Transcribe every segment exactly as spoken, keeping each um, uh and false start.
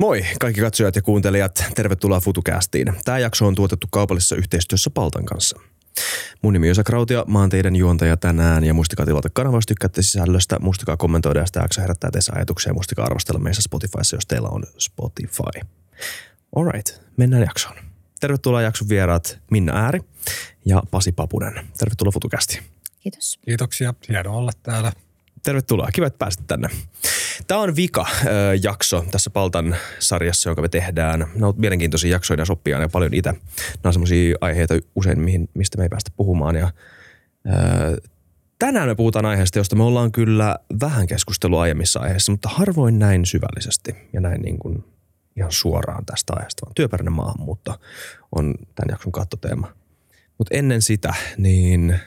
Moi kaikki katsojat ja kuuntelijat, tervetuloa FutuCastiin. Tämä jakso on tuotettu kaupallisessa yhteistyössä Paltan kanssa. Mun nimi on Sakrautia, mä oon teidän juontaja tänään ja muistakaa tilata kanavaa, jos tykkäätte sisällöstä. Muistakaa kommentoida ja sitä jakso herättää teissä ajatuksia ja muistakaa arvostella meissä Spotifyssa, jos teillä on Spotify. Alright, mennään jaksoon. Tervetuloa jakson vieraat Minna Ääri ja Pasi Papunen. Tervetuloa FutuCastiin. Kiitos. Kiitoksia, hienoa olla täällä. Tervetuloa, kiva, että pääsit tänne. Tämä on vika äh, jakso tässä Paltan sarjassa, jonka me tehdään. Nämä ovat mielenkiintoisia jaksoja ja sopii aina paljon itse. Nämä on sellaisia aiheita usein, mihin, mistä me ei päästä puhumaan. Ja, äh, tänään me puhutaan aiheesta, josta me ollaan kyllä vähän keskustelua aiemmissa aiheissa, mutta harvoin näin syvällisesti ja näin niin kuin ihan suoraan tästä aiheesta. Työperäinen maahanmuutto on tämän jakson kattoteema. Mutta ennen sitä, niin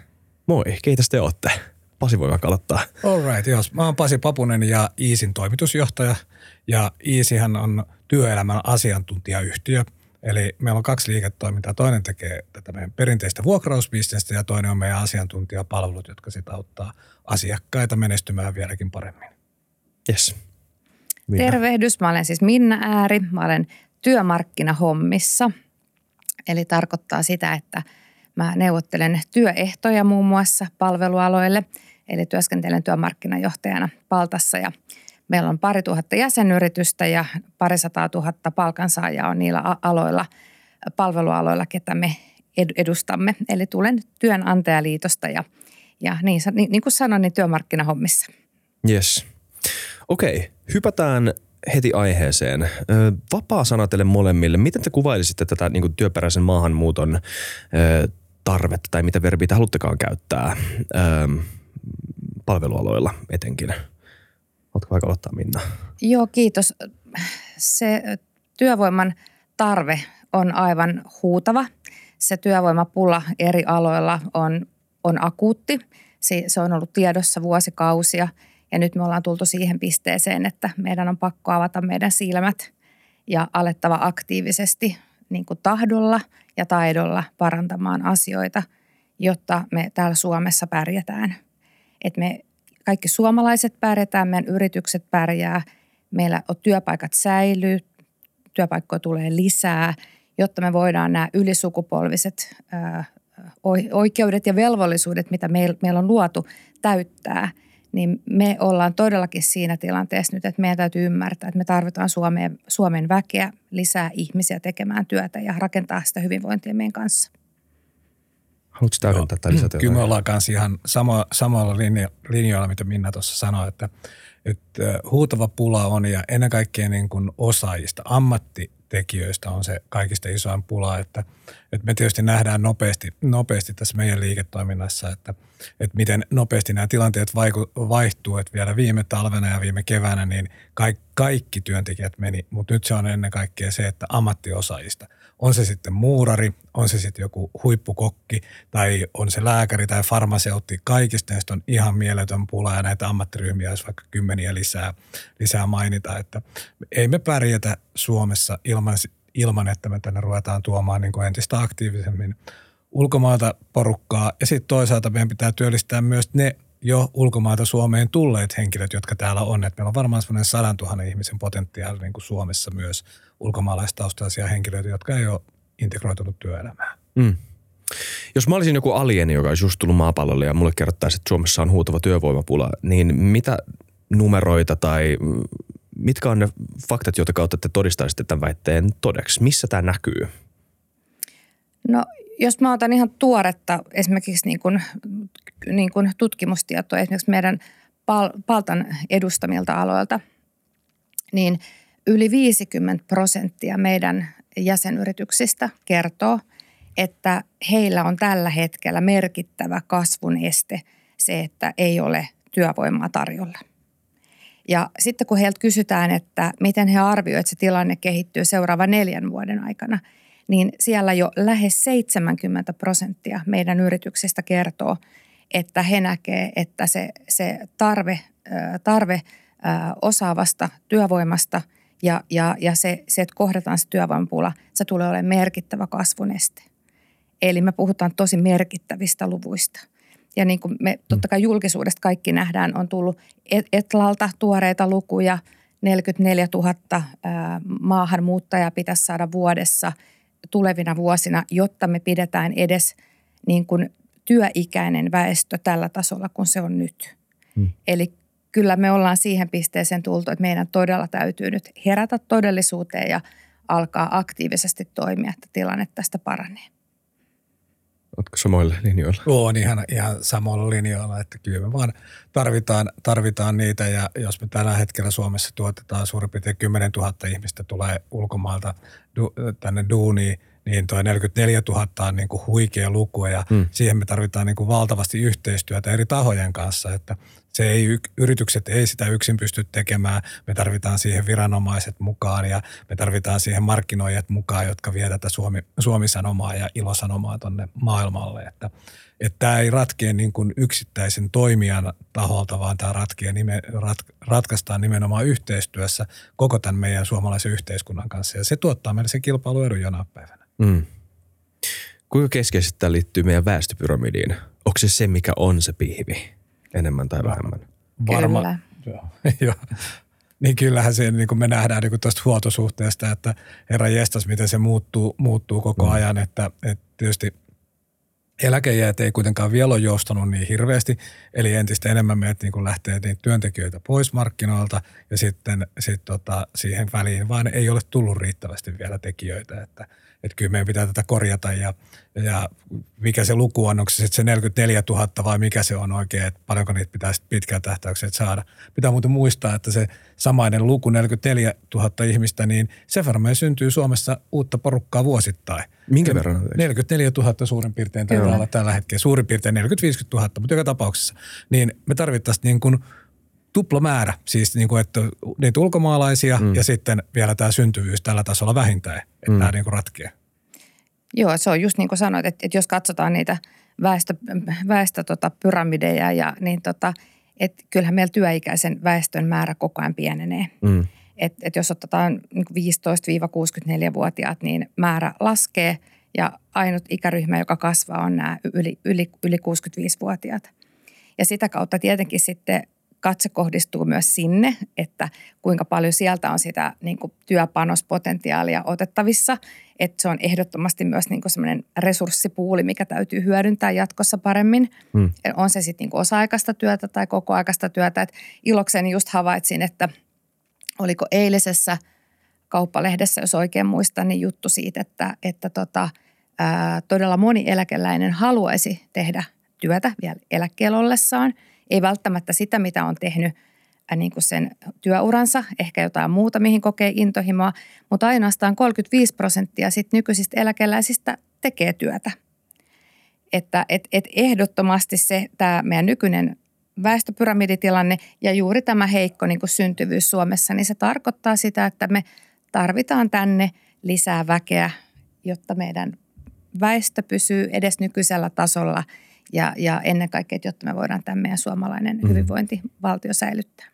moi, keitäs te ootte? Pasi voi vaikka aloittaa. All right, jos. Mä oon Pasi Papunen ja ISIn toimitusjohtaja. Ja ISIhän on työelämän asiantuntijayhtiö. Eli meillä on kaksi liiketoimintaa. Toinen tekee tätä meidän perinteistä vuokrausbisnestä ja toinen on meidän asiantuntijapalvelut, jotka sitten auttaa asiakkaita menestymään vieläkin paremmin. Yes. Minna. Tervehdys. Mä olen siis Minna Ääri. Mä olen työmarkkinahommissa. Eli tarkoittaa sitä, että mä neuvottelen työehtoja muun muassa palvelualoille, eli työskentelen työmarkkinajohtajana Paltassa ja meillä on pari tuhatta jäsenyritystä ja parisataa tuhatta palkansaajaa on niillä aloilla, palvelualoilla, ketä me edustamme. Eli tulen työnantajaliitosta ja, ja niin, niin kuin sanoin, niin työmarkkinahommissa. Yes. Okei, hypätään heti aiheeseen. Vapaa sana teille molemmille. Miten te kuvailisitte tätä niin kuin työperäisen maahanmuuton tarvetta tai mitä verbiä te haluttekaan käyttää palvelualoilla etenkin? Oletko aika aloittaa, Minna? Joo, kiitos. Se työvoiman tarve on aivan huutava. Se työvoimapulla eri aloilla on, on akuutti. Se, se on ollut tiedossa vuosikausia. Ja nyt me ollaan tultu siihen pisteeseen, että meidän on pakko avata meidän silmät ja alettava aktiivisesti niin kuin tahdolla ja taidolla parantamaan asioita, jotta me täällä Suomessa pärjätään. Et me kaikki suomalaiset pärjätään, meidän yritykset pärjää, meillä on työpaikat säilyy, työpaikkoja tulee lisää, jotta me voidaan nämä ylisukupolviset ää, oikeudet ja velvollisuudet, mitä meillä meil on luotu, täyttää. Niin me ollaan todellakin siinä tilanteessa nyt, että meidän täytyy ymmärtää, että me tarvitaan Suomeen, Suomen väkeä, lisää ihmisiä tekemään työtä ja rakentaa sitä hyvinvointia meidän kanssa. Haluatko täydentää tai lisätä? Kyllä me ollaan kanssa ihan sama, samalla linja, linjoilla, mitä Minna tuossa sanoi, että, että huutava pula on ja ennen kaikkea niin kuin osaajista, ammattitekijöistä on se kaikista isoin pula, että, että me tietysti nähdään nopeasti, nopeasti tässä meidän liiketoiminnassa, että, että miten nopeasti nämä tilanteet vaihtuu, että vielä viime talvena ja viime keväänä niin kaikki, kaikki työntekijät meni, mutta nyt se on ennen kaikkea se, että ammattiosaajista. On se sitten muurari, on se sitten joku huippukokki tai on se lääkäri tai farmaseutti. Kaikista näistä on ihan mieletön pula ja näitä ammattiryhmiä olisi vaikka kymmeniä lisää, lisää mainita. Että ei me pärjätä Suomessa ilman, ilman että me tänne ruvetaan tuomaan niin kuin entistä aktiivisemmin ulkomailta porukkaa. Ja sitten toisaalta meidän pitää työllistää myös ne jo ulkomailta Suomeen tulleet henkilöt, jotka täällä on. Et meillä on varmaan sellainen sadantuhannen ihmisen potentiaali niin kuin Suomessa myös ulkomaalaistaustaisia henkilöitä, jotka ei ole integroitunut työelämään. Mm. Jos mä olisin joku alieni, joka olisi just tullut maapallolle ja mulle kerrottaisi, että Suomessa on huutava työvoimapula, niin mitä numeroita tai mitkä on ne faktat, joita kautta te todistaisitte tämän väitteen todeksi? Missä tämä näkyy? No jos mä otan ihan tuoretta esimerkiksi niin kuin, niin kuin tutkimustietoa esimerkiksi meidän pal- Paltan edustamilta aloilta, niin yli viisikymmentä prosenttia meidän jäsenyrityksistä kertoo, että heillä on tällä hetkellä merkittävä kasvun este se, että ei ole työvoimaa tarjolla. Ja sitten kun heiltä kysytään, että miten he arvioivat, että se tilanne kehittyy seuraavan neljän vuoden aikana, niin siellä jo lähes seitsemänkymmentä prosenttia meidän yrityksistä kertoo, että he näkee, että se, se tarve, tarve osaavasta työvoimasta ja, ja, ja se, se, että kohdataan se työvoimapula, se tulee olemaan merkittävä kasvun este. Eli me puhutaan tosi merkittävistä luvuista. Ja niin kuin me totta kai julkisuudesta kaikki nähdään, on tullut Etlalta tuoreita lukuja, neljäkymmentäneljätuhatta maahanmuuttajaa pitäisi saada vuodessa tulevina vuosina, jotta me pidetään edes niin kuin työikäinen väestö tällä tasolla, kun se on nyt. Hmm. Eli kyllä me ollaan siihen pisteeseen tultu, että meidän todella täytyy nyt herätä todellisuuteen ja alkaa aktiivisesti toimia, että tilanne tästä paranee. Oletko samoilla linjoilla? Oon ihan, ihan samoilla linjoilla, että kyllä me vaan tarvitaan, tarvitaan niitä, ja jos me tällä hetkellä Suomessa tuotetaan suurin piirtein kymmenen tuhatta ihmistä tulee ulkomailta du, tänne duuniin, niin tuo neljäkymmentäneljätuhatta on niin kuin huikea luku, ja mm. siihen me tarvitaan niin kuin valtavasti yhteistyötä eri tahojen kanssa, että se ei, yritykset ei sitä yksin pysty tekemään, me tarvitaan siihen viranomaiset mukaan ja me tarvitaan siihen markkinoijat mukaan, jotka vie tätä Suomi, Suomi-sanomaa ja ilosanomaa tuonne maailmalle. Että, että tämä ei ratkea niin kuin yksittäisen toimijan taholta, vaan tämä ratkea, nime, rat, ratkaistaan nimenomaan yhteistyössä koko tämän meidän suomalaisen yhteiskunnan kanssa, ja se tuottaa meille sen kilpailuedun jonain päivänä. Mm. Kuinka keskeisesti tämä liittyy meidän väestöpyramidiin? Onko se se, mikä on se pihvi? Enemmän tai vähemmän. Varmaan. Joo. Niin kyllähän se, niin kuin me nähdään niin kuin tästä huoltosuhteesta, että herra jestas, miten se muuttuu, muuttuu koko mm. ajan. Että, että tietysti eläkejäät ei kuitenkaan vielä ole joustanut niin hirveästi, eli entistä enemmän meiltä niin kuin lähtee niitä työntekijöitä pois markkinoilta, ja sitten sit tota, siihen väliin vaan ei ole tullut riittävästi vielä tekijöitä, että Että kyllä meidän pitää tätä korjata, ja, ja mikä se luku on, onko se se neljäkymmentäneljätuhatta vai mikä se on oikein, että paljonko niitä pitäisi pitkään tähtäykset saada. Pitää muuten muistaa, että se samainen luku neljäkymmentäneljätuhatta ihmistä, niin sen varmaan syntyy Suomessa uutta porukkaa vuosittain. Minkä verran? neljäkymmentäneljätuhatta suurin piirtein taitaa olla tällä hetkellä, suurin piirtein neljäkymmentä viisikymmentä tuhatta, mutta joka tapauksessa. Niin me tarvittaisiin niin kuin tupla määrä, siis niin kuin, että niitä ulkomaalaisia mm. ja sitten vielä tämä syntyvyys tällä tasolla vähintään, että mm. nämä niin kuin ratkeaa. Joo, se on just niin kuin sanoit, että, että jos katsotaan niitä väestö, väestö tota, pyramideja, ja, niin tota, että kyllähän meillä työikäisen väestön määrä koko ajan pienenee. Mm. Että et jos otetaan niin kuin viisitoista kuusikymmentäneljä-vuotiaat, niin määrä laskee, ja ainut ikäryhmä, joka kasvaa, on nämä yli, yli, yli kuusikymmentäviisi-vuotiaat. Ja sitä kautta tietenkin sitten katse kohdistuu myös sinne, että kuinka paljon sieltä on sitä niin kuin työpanospotentiaalia otettavissa. Että se on ehdottomasti myös niin kuin semmoinen resurssipuuli, mikä täytyy hyödyntää jatkossa paremmin. Mm. On se sitten niin kuin osa-aikaista työtä tai kokoaikaista työtä. Et ilokseni just havaitsin, että oliko eilisessä Kauppalehdessä, jos oikein muistan, niin juttu siitä, että, että tota, ää, todella moni eläkeläinen haluaisi tehdä työtä vielä eläkkeellä ollessaan. Ei välttämättä sitä, mitä on tehnyt niin kuin sen työuransa, ehkä jotain muuta, mihin kokee intohimoa, mutta ainoastaan kolmekymmentäviisi prosenttia sit nykyisistä eläkeläisistä tekee työtä. Että et, et ehdottomasti se tämä meidän nykyinen väestöpyramiditilanne ja juuri tämä heikko niin kuin syntyvyys Suomessa, niin se tarkoittaa sitä, että me tarvitaan tänne lisää väkeä, jotta meidän väestö pysyy edes nykyisellä tasolla. Ja, ja ennen kaikkea, että jotta me voidaan tämän meidän suomalainen mm-hmm. hyvinvointivaltio säilyttää.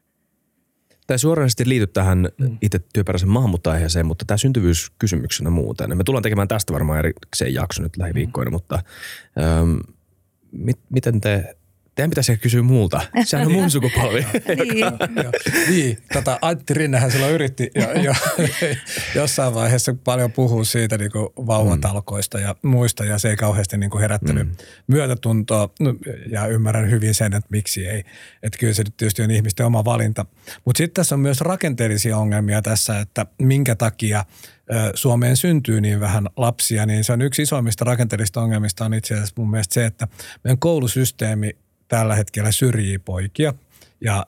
Tämä suoranaisesti liity tähän mm. itse työperäisen maahanmuuttajaiheeseen, mutta tämä syntyvyyskysymyksenä muuten. Me tullaan tekemään tästä varmaan erikseen jakso nyt lähiviikkoina, mm-hmm. mutta ähm, mit, miten te... Teidän pitäisi kysyä multa. Sehän on mun sukupolvi. Niin. Tota, Antti Rinnehän silloin yritti jo, jo, jossain vaiheessa paljon puhua siitä niin kuin vauvatalkoista ja muista, ja se ei kauheasti niin kuin herättänyt mm. myötätuntoa, ja ymmärrän hyvin sen, että miksi ei. Että kyllä se nyt tietysti on ihmisten oma valinta. Mutta sitten tässä on myös rakenteellisia ongelmia tässä, että minkä takia Suomeen syntyy niin vähän lapsia, niin se on yksi isoimmista rakenteellisista ongelmista on itse asiassa mun mielestä se, että meidän koulusysteemi tällä hetkellä syrjii poikia ja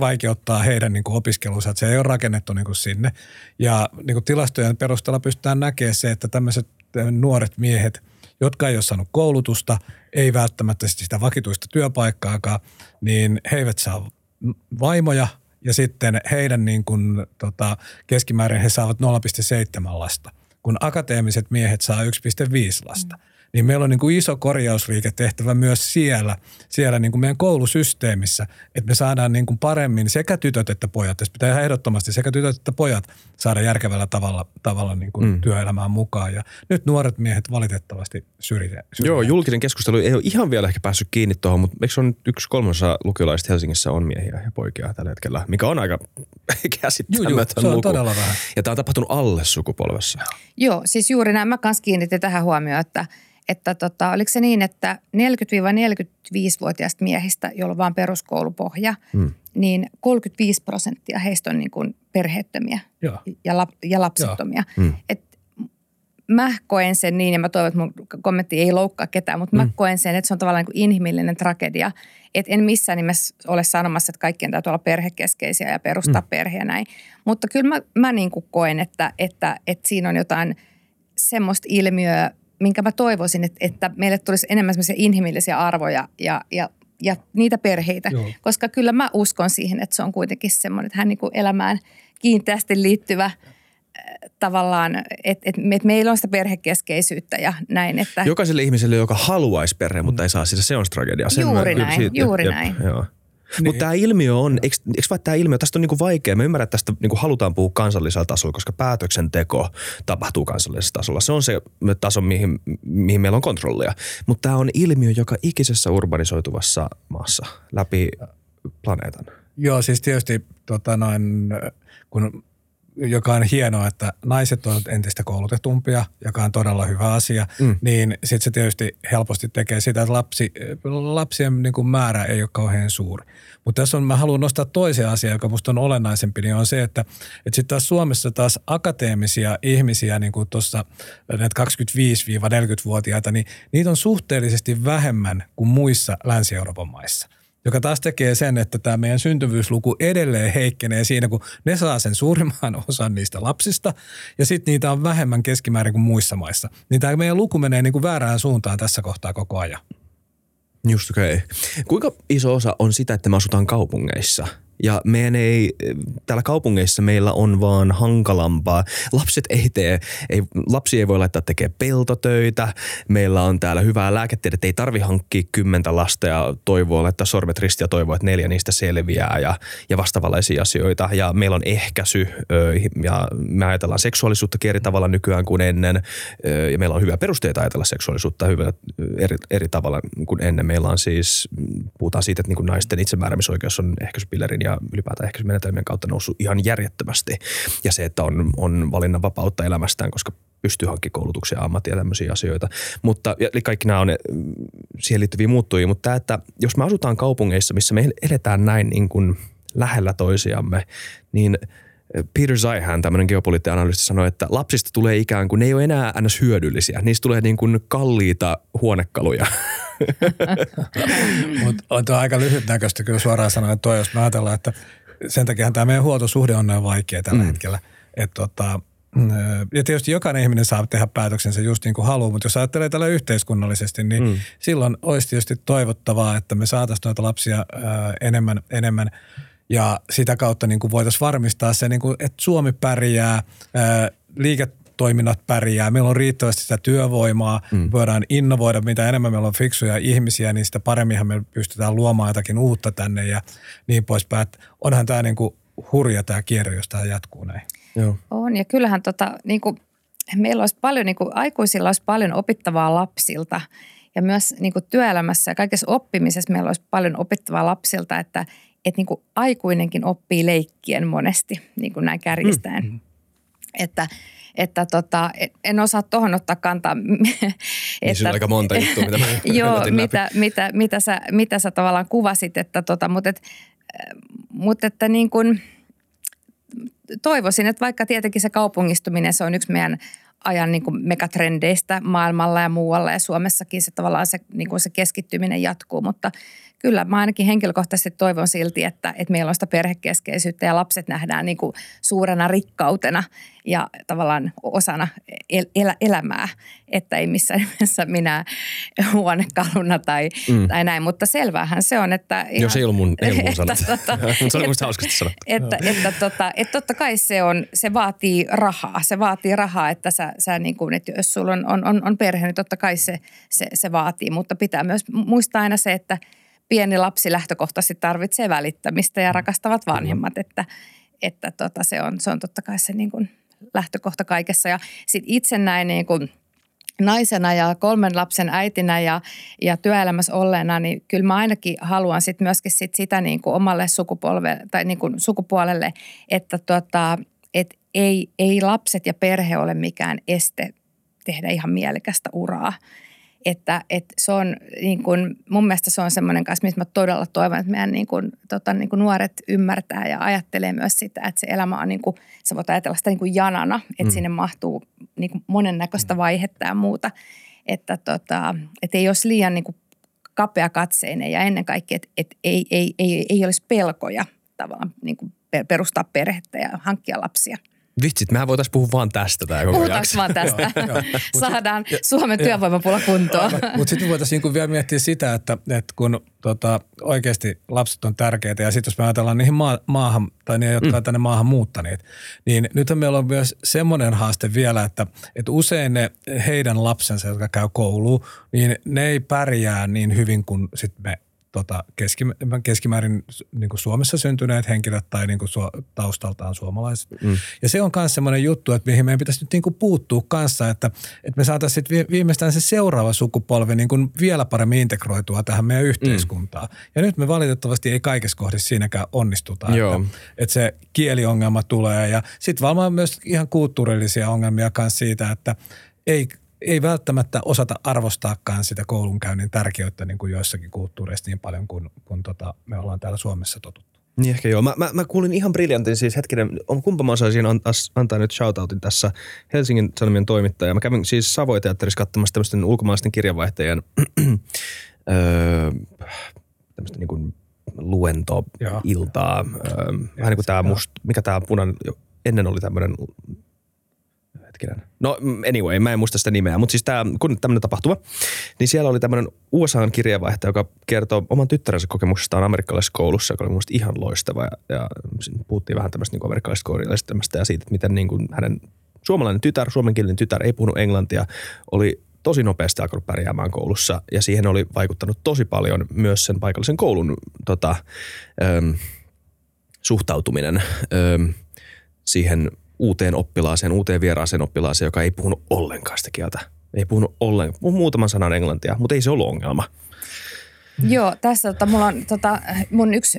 vaikeuttaa heidän niin kuin opiskelunsa, että se ei ole rakennettu niin kuin sinne. Ja niin kuin tilastojen perusteella pystytään näkemään se, että tämmöiset nuoret miehet, jotka ei ole saanut koulutusta, ei välttämättä sitä vakituista työpaikkaakaan, niin he eivät saa vaimoja, ja sitten heidän niin kuin, tota, keskimäärin he saavat nolla pilkku seitsemän lasta, kun akateemiset miehet saa yksi pilkku viisi lasta. niin meillä on niin kuin iso korjausliike tehtävä myös siellä, siellä niin kuin meidän koulusysteemissä, että me saadaan niin kuin paremmin sekä tytöt että pojat, ja pitää ihan ehdottomasti sekä tytöt että pojat saada järkevällä tavalla, tavalla niin kuin mm. työelämään mukaan. Ja nyt nuoret miehet valitettavasti syrjitään. Joo, julkinen keskustelu ei ole ihan vielä ehkä päässyt kiinni tuohon, mutta eikö se on yksi kolmasosa lukiolaisista Helsingissä on miehiä ja poikia tällä hetkellä, mikä on aika käsittämätön luku. Se on todella vähän. Ja tämä on tapahtunut alle sukupolvessa. Joo, siis juuri näin. Mä kans kiinnitin tähän huomioon, että, että tota, oliko se niin, että neljäkymmentä–neljäkymmentäviisivuotiaista miehistä, jolla on vaan peruskoulupohja, hmm. niin kolmekymmentäviisi prosenttia heistä on niin kuin perheettömiä ja, ja, lap, ja lapsettomia. Hmm. Et mä koen sen niin, ja mä toivon, että mun kommentti ei loukkaa ketään, mutta mä mm. koen sen, että se on tavallaan niin kuin inhimillinen tragedia. Että en missään nimessä ole sanomassa, että kaikkien täytyy olla perhekeskeisiä ja perustaa mm. perheä näin. Mutta kyllä mä, mä niin kuin koen, että, että, että siinä on jotain semmoista ilmiöä, minkä mä toivoisin, että, että meille tulisi enemmän semmoisia inhimillisiä arvoja ja, ja, ja niitä perheitä. Joo. Koska kyllä mä uskon siihen, että se on kuitenkin semmoinen, että hän niin kuin elämään kiinteästi liittyvä tavallaan, että et, et meillä on sitä perhekeskeisyyttä ja näin. Että jokaiselle ihmiselle, joka haluaisi perheen, mutta ei saa sitä, se on tragedia. Sen juuri mä, näin, siitä, juuri jep, näin. Jep, niin. Mutta tämä ilmiö on, eikö, eikö vaan tämä ilmiö, tästä on niinku vaikea. Mä ymmärrän, että tästä niinku halutaan puhua kansallisella tasolla, koska päätöksenteko tapahtuu kansallisella tasolla. Se on se taso, mihin, mihin meillä on kontrollia. Mutta tämä on ilmiö, joka ikisessä urbanisoituvassa maassa läpi planeetan. Joo, siis tietysti tota noin, kun joka on hienoa, että naiset ovat entistä koulutetumpia, joka on todella hyvä asia, mm. niin sitten se tietysti helposti tekee sitä, että lapsi, lapsien niin kuin määrä ei ole kauhean suuri. Mutta tässä on, mä haluan nostaa toisen asian, joka musta on olennaisempi, niin on se, että, että sitten taas Suomessa taas akateemisia ihmisiä, niin kuin tuossa näitä kaksikymmentäviisi–neljäkymmentävuotiaita, niin niitä on suhteellisesti vähemmän kuin muissa Länsi-Euroopan maissa. Joka taas tekee sen, että tämä meidän syntyvyysluku edelleen heikkenee siinä, kun ne saa sen suurimman osan niistä lapsista ja sitten niitä on vähemmän keskimäärin kuin muissa maissa. Niin tämä meidän luku menee niin kuin väärään suuntaan tässä kohtaa koko ajan. Just okei. Okay. Kuinka iso osa on sitä, että me asutaan kaupungeissa? Ja meidän ei, täällä kaupungeissa meillä on vaan hankalampaa. Lapset ei tee, ei, lapsi ei voi laittaa tekemään peltotöitä. Meillä on täällä hyvää lääketiedettä, ei tarvi hankkia kymmentä lasta ja toivoa, laittaa sormet ristiin ja toivoa, että neljä niistä selviää ja, ja vastaavanlaisia asioita. Ja meillä on ehkäisy ja me ajatellaan seksuaalisuutta eri tavalla nykyään kuin ennen. Ja meillä on hyviä perusteita ajatella seksuaalisuutta hyvä, eri, eri tavalla kuin ennen. Meillä on siis, puhutaan siitä, että niin naisten itsemääräämisoikeus on ehkäisypillerin ja ylipäätään ehkä menetelmien kautta noussut ihan järjettömästi. Ja se, että on, on valinnan vapautta elämästään, koska pystyy hankkimaan koulutuksia, ammattia ja tämmöisiä asioita. Mutta ja kaikki nämä on siihen liittyviä muuttujia. Mutta tämä, että jos me asutaan kaupungeissa, missä me eletään näin niin kuin lähellä toisiamme, niin Peter Zeihan, tämmöinen geopoliittinen analyysti, sanoi, että lapsista tulee ikään kuin, ne ei ole enää ns. Hyödyllisiä. Niistä tulee niin kuin kalliita huonekaluja. Mutta on tuo aika lyhytnäköistä kyllä suoraan sanoen tuo, jos me ajatellaan, että sen takia tämä meidän huoltosuhde on näin vaikea tällä mm. hetkellä. Et tota, ja tietysti jokainen ihminen saa tehdä päätöksensä just niin kuin haluaa, mutta jos ajattelee tällä yhteiskunnallisesti, niin mm. silloin olisi tietysti toivottavaa, että me saataisiin noita lapsia ää, enemmän enemmän. Ja sitä kautta niin kuin voitaisiin varmistaa se, niin kuin, että Suomi pärjää, ää, liiketoiminnat pärjää, meillä on riittävästi sitä työvoimaa, mm. voidaan innovoida, mitä enemmän meillä on fiksuja ihmisiä, niin sitä paremminhan me pystytään luomaan jotakin uutta tänne ja niin poispäin. Että onhan tämä niin kuin hurja tämä kierre, jos tämä jatkuu näin. Joo. On ja kyllähän tota, niin kuin, meillä olisi paljon, niin kuin, aikuisilla olisi paljon opittavaa lapsilta ja myös niin kuin työelämässä ja kaikessa oppimisessa meillä olisi paljon opittavaa lapsilta, että että niin kuin aikuinenkin oppii leikkien monesti, niin kuin näin kärjistäen. Mm. Että, että tota, en osaa tuohon ottaa kantaa. Niin se on aika monta juttua, mitä mä Joo, mitä, mitä, mitä, sä, mitä sä tavallaan kuvasit, että tota, mutta et, mut että niin kuin toivoisin, että vaikka tietenkin se kaupungistuminen, se on yksi meidän ajan niin kuin megatrendeistä maailmalla ja muualla ja Suomessakin se tavallaan se, niin kuin se keskittyminen jatkuu, mutta kyllä mä ainakin henkilökohtaisesti toivon silti, että, että meillä on sitä perhekeskeisyyttä ja lapset nähdään niin kuin suurena rikkautena ja tavallaan osana el- el- elämää, että ei missään nimessä minä huonekaluna tai, mm. tai näin, mutta selvähän se on, että... Ihan, jos ei ollut mun, ei ollut mun sanat, mutta se oli musta hauskasti sanottu. Että, että, että, tota, että totta kai se, on, se vaatii rahaa, se vaatii rahaa, että sä, sä niin kuin, että jos sulla on, on, on, on perhe, niin totta kai se, se, se vaatii, mutta pitää myös muistaa aina se, että pieni lapsi lähtökohtaisesti tarvitsee välittämistä ja rakastavat vanhemmat, että, että tota, se, on, se on totta kai se niin kuin lähtökohta kaikessa. Ja sit itse näin niin kuin naisena ja kolmen lapsen äitinä ja, ja työelämässä olleena, niin kyllä mä ainakin haluan sit myöskin sit sitä niin kuin omalle sukupolvelle, tai niin kuin sukupuolelle, että tota, et ei, ei lapset ja perhe ole mikään este tehdä ihan mielekästä uraa. Että, että se on niin kuin, mun mielestä se on semmoinen kanssa, missä mä todella toivon, että meidän niin kuin, tota, niin kuin nuoret ymmärtää ja ajattelee myös sitä, että se elämä on niin kuin, sä voit ajatella sitä niin kuin janana, että mm. sinne mahtuu niin kuin monennäköistä vaihetta ja muuta. Että tota, et ei olisi liian niin kuin kapeakatseinen ja ennen kaikkea, että et ei, ei, ei, ei olisi pelkoja tavallaan niin kuin perustaa perhettä ja hankkia lapsia. Vitsit, mehän voitaisiin puhua vaan tästä tämä koko jakso. Puhutaanko vaan tästä? Joo, joo. Saadaan ja, Suomen työvoimapula kuntoon. Mutta sitten voitaisiin niinku vielä miettiä sitä, että, että kun tota, oikeasti lapset on tärkeitä ja sitten jos me ajatellaan niihin ma- maahan, tai niihin, jotka mm. tänne maahan muuttaneet, niin nythän meillä on myös semmoinen haaste vielä, että, että usein ne heidän lapsensa, jotka käy kouluun, niin ne ei pärjää niin hyvin kuin sitten me. Tota, keskimäärin niin kuin Suomessa syntyneet henkilöt tai niin kuin taustaltaan suomalaiset. Mm. Ja se on myös semmoinen juttu, että mihin meidän pitäisi nyt niin kuin puuttua kanssa, että, että me saataisiin viimeistään se seuraava sukupolvi niin kuin vielä paremmin integroitua tähän meidän yhteiskuntaan. Mm. Ja nyt me valitettavasti ei kaikessa kohdassa siinäkään onnistuta, että, että se kieliongelma tulee. Ja sitten varmaan myös ihan kulttuurillisia ongelmia myös siitä, että ei ei välttämättä osata arvostaakaan sitä koulunkäynnin tärkeyttä niin kuin joissakin kulttuureissa niin paljon kuin, kuin tota, me ollaan täällä Suomessa totuttu. Niin ehkä joo. Mä, mä, mä kuulin ihan briljantin siis hetkinen, on, kumpa mä osaisin antaa nyt shoutoutin tässä Helsingin Sanomien toimittaja. Mä kävin siis Savoiteatterissa katsomassa tämmöisten ulkomaalaisten kirjanvaihtajien öö, tämmöistä niin kuin luentoiltaa. Öö, vähän niin kuin tää musta, mikä tää punan, ennen oli tämmöinen... No anyway, mä en muista sitä nimeä, mutta siis tää, kun tämmöinen tapahtuma, niin siellä oli tämmöinen U S A:n kirjeenvaihtaja, joka kertoo oman tyttärensä kokemuksestaan amerikkalaisessa koulussa, joka oli mun mielestä ihan loistava. Ja, ja puhuttiin vähän tämmöistä niin amerikkalaisesta koulujärjestelmästä ja siitä, että miten niin kuin hänen suomalainen tytär, suomenkielinen tytär, ei puhunut englantia, oli tosi nopeasti alkanut pärjäämään koulussa. Ja siihen oli vaikuttanut tosi paljon myös sen paikallisen koulun tota, äm, suhtautuminen äm, siihen uuteen oppilaaseen, uuteen vieraaseen oppilaaseen, joka ei puhunut ollenkaan sitä kieltä. Ei puhunut ollenkaan, muutaman sanan englantia, mutta ei se ollut ongelma. Mm. Joo, tässä tota, mulla on, tota, mun yksi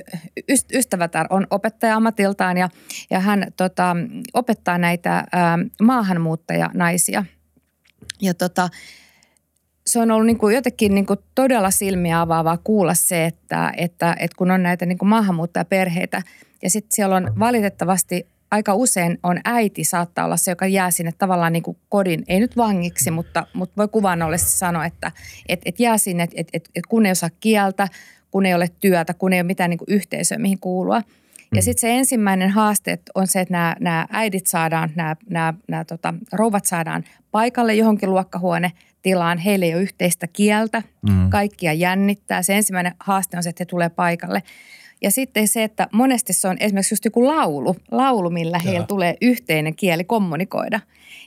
ystävätär on opettaja ammatiltaan ja, ja hän tota, opettaa näitä ä, maahanmuuttajanaisia. Ja tota, se on ollut niin kuin jotenkin niin kuin todella silmiä avaavaa kuulla se, että, että, että kun on näitä niin kuin maahanmuuttajaperheitä ja sitten siellä on valitettavasti aika usein on äiti saattaa olla se, joka jää sinne tavallaan niin kuin kodin, ei nyt vangiksi, mutta, mutta voi kuvaannollisesti sanoa, että et, et jää sinne, että et, et, et kun ei osaa kieltä, kun ei ole työtä, kun ei ole mitään niin kuin yhteisöä, mihin kuulua. Ja sitten se ensimmäinen haaste on se, että nämä, nämä äidit saadaan, nämä, nämä, nämä tota, rouvat saadaan paikalle johonkin luokkahuonetilaan. Heillä ei ole yhteistä kieltä, mm. kaikkia jännittää. Se ensimmäinen haaste on se, että he tulee paikalle. Ja sitten se, että monesti se on esimerkiksi just joku laulu, laulu, millä Jaa. heillä tulee yhteinen kieli kommunikoida.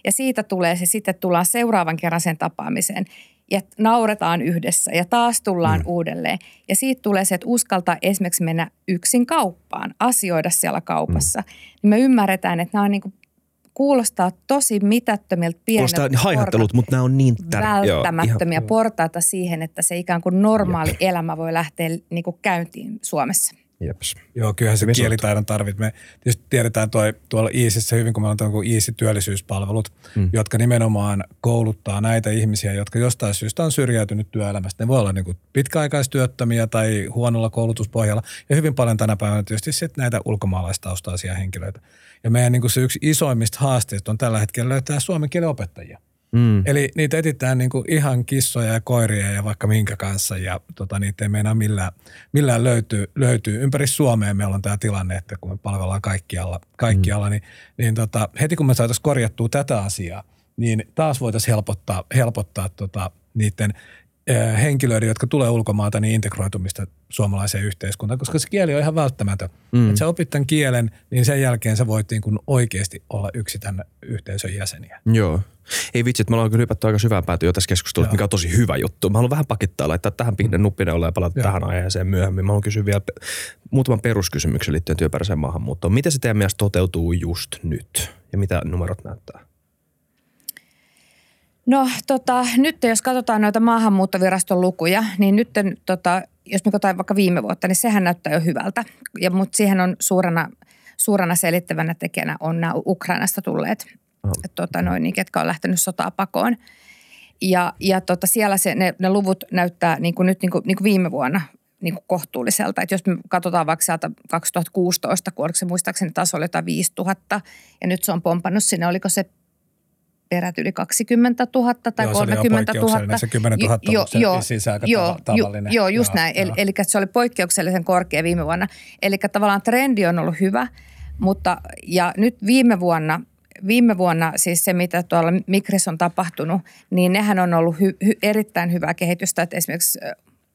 Ja siitä tulee se, sitten tullaan seuraavan kerran sen tapaamiseen ja nauretaan yhdessä ja taas tullaan mm. uudelleen. Ja siitä tulee se, että uskaltaa esimerkiksi mennä yksin kauppaan, asioida siellä kaupassa. Mm. Niin me ymmärretään, että nämä on niin kuin kuulostaa tosi mitättömiltä pieneltä. Kuulostaa haihattelut, mutta nämä on niin tärkeitä. Välttämättömiä Joo, ihan, portaita siihen, että se ikään kuin normaali Jep. elämä voi lähteä niin kuin käyntiin Suomessa. Jeps. Joo, kyllähän se kielitaidon tarvitsee. Me tietysti tiedetään toi, tuolla I S S:ssä hyvin, kun meillä on tuolla I S S-työllisyyspalvelut, mm. jotka nimenomaan kouluttaa näitä ihmisiä, jotka jostain syystä on syrjäytynyt työelämästä. Ne voi olla niin kuin pitkäaikaistyöttömiä tai huonolla koulutuspohjalla ja hyvin paljon tänä päivänä tietysti sitten näitä ulkomaalaistaustaisia henkilöitä. Ja meidän niin kuin se yksi isoimmista haasteista on tällä hetkellä löytää suomen kielen opettajia. Mm. Eli niitä etsitään niinku ihan kissoja ja koiria ja vaikka minkä kanssa ja tota, niitä ei meinaa millään, millään löytyy, löytyy. Ympäri Suomea meillä on tämä tilanne, että kun me palvellaan kaikkialla, kaikkialla mm. niin, niin tota, heti kun me saataisiin korjattua tätä asiaa, niin taas voitaisiin helpottaa, helpottaa tota, niiden ö, henkilöiden, jotka tulee ulkomailta, niin integroitumista suomalaiseen yhteiskuntaan, koska se kieli on ihan välttämätön. Mm. Että sä opit tämän kielen, niin sen jälkeen sä voit niin kun oikeasti olla yksi tämän yhteisön jäseniä. Joo. Ei vitsi, että me ollaan kyllä hypätty aika syvään päätyä tässä keskustelussa, mikä on tosi hyvä juttu. Mä haluan vähän pakittaa, laittaa tähän pienen nuppineulaan ja palata Joo. tähän aiheeseen myöhemmin. Mä haluan kysyä vielä muutaman peruskysymyksen liittyen työperäiseen maahanmuuttoon. Miten se teidän mielestä toteutuu just nyt ja mitä numerot näyttää? No tota, nyt jos katsotaan noita maahanmuuttoviraston lukuja, niin nyt tota, jos me katsotaan vaikka viime vuotta, niin sehän näyttää jo hyvältä. Ja, mutta siihen on suurena, suurena selittävänä tekijänä on nämä Ukrainasta tulleet, oh. tota, noin, niin, ketkä on lähtenyt sotaa pakoon. Ja, ja tota, siellä se, ne, ne luvut näyttää niin kuin nyt niin kuin, niin kuin viime vuonna niin kuin kohtuulliselta. Et jos me katsotaan vaikka sieltä kaksituhattakuusitoista, kun oliko se muistaakseni taso oli jotain viisituhatta ja nyt se on pompannut sinne, oliko se perät yli kaksikymmentätuhatta tai joo, kolmekymmentätuhatta. Joo, se kymmenen tuhatta jo, on jo, se aika jo, tavallinen. Joo, just joo, näin. Joo. Eli, eli se oli poikkeuksellisen korkea viime vuonna. Eli tavallaan trendi on ollut hyvä, mutta ja nyt viime vuonna, viime vuonna siis se, mitä tuolla Migrissä on tapahtunut, niin nehän on ollut hy, hy, erittäin hyvää kehitystä, että esimerkiksi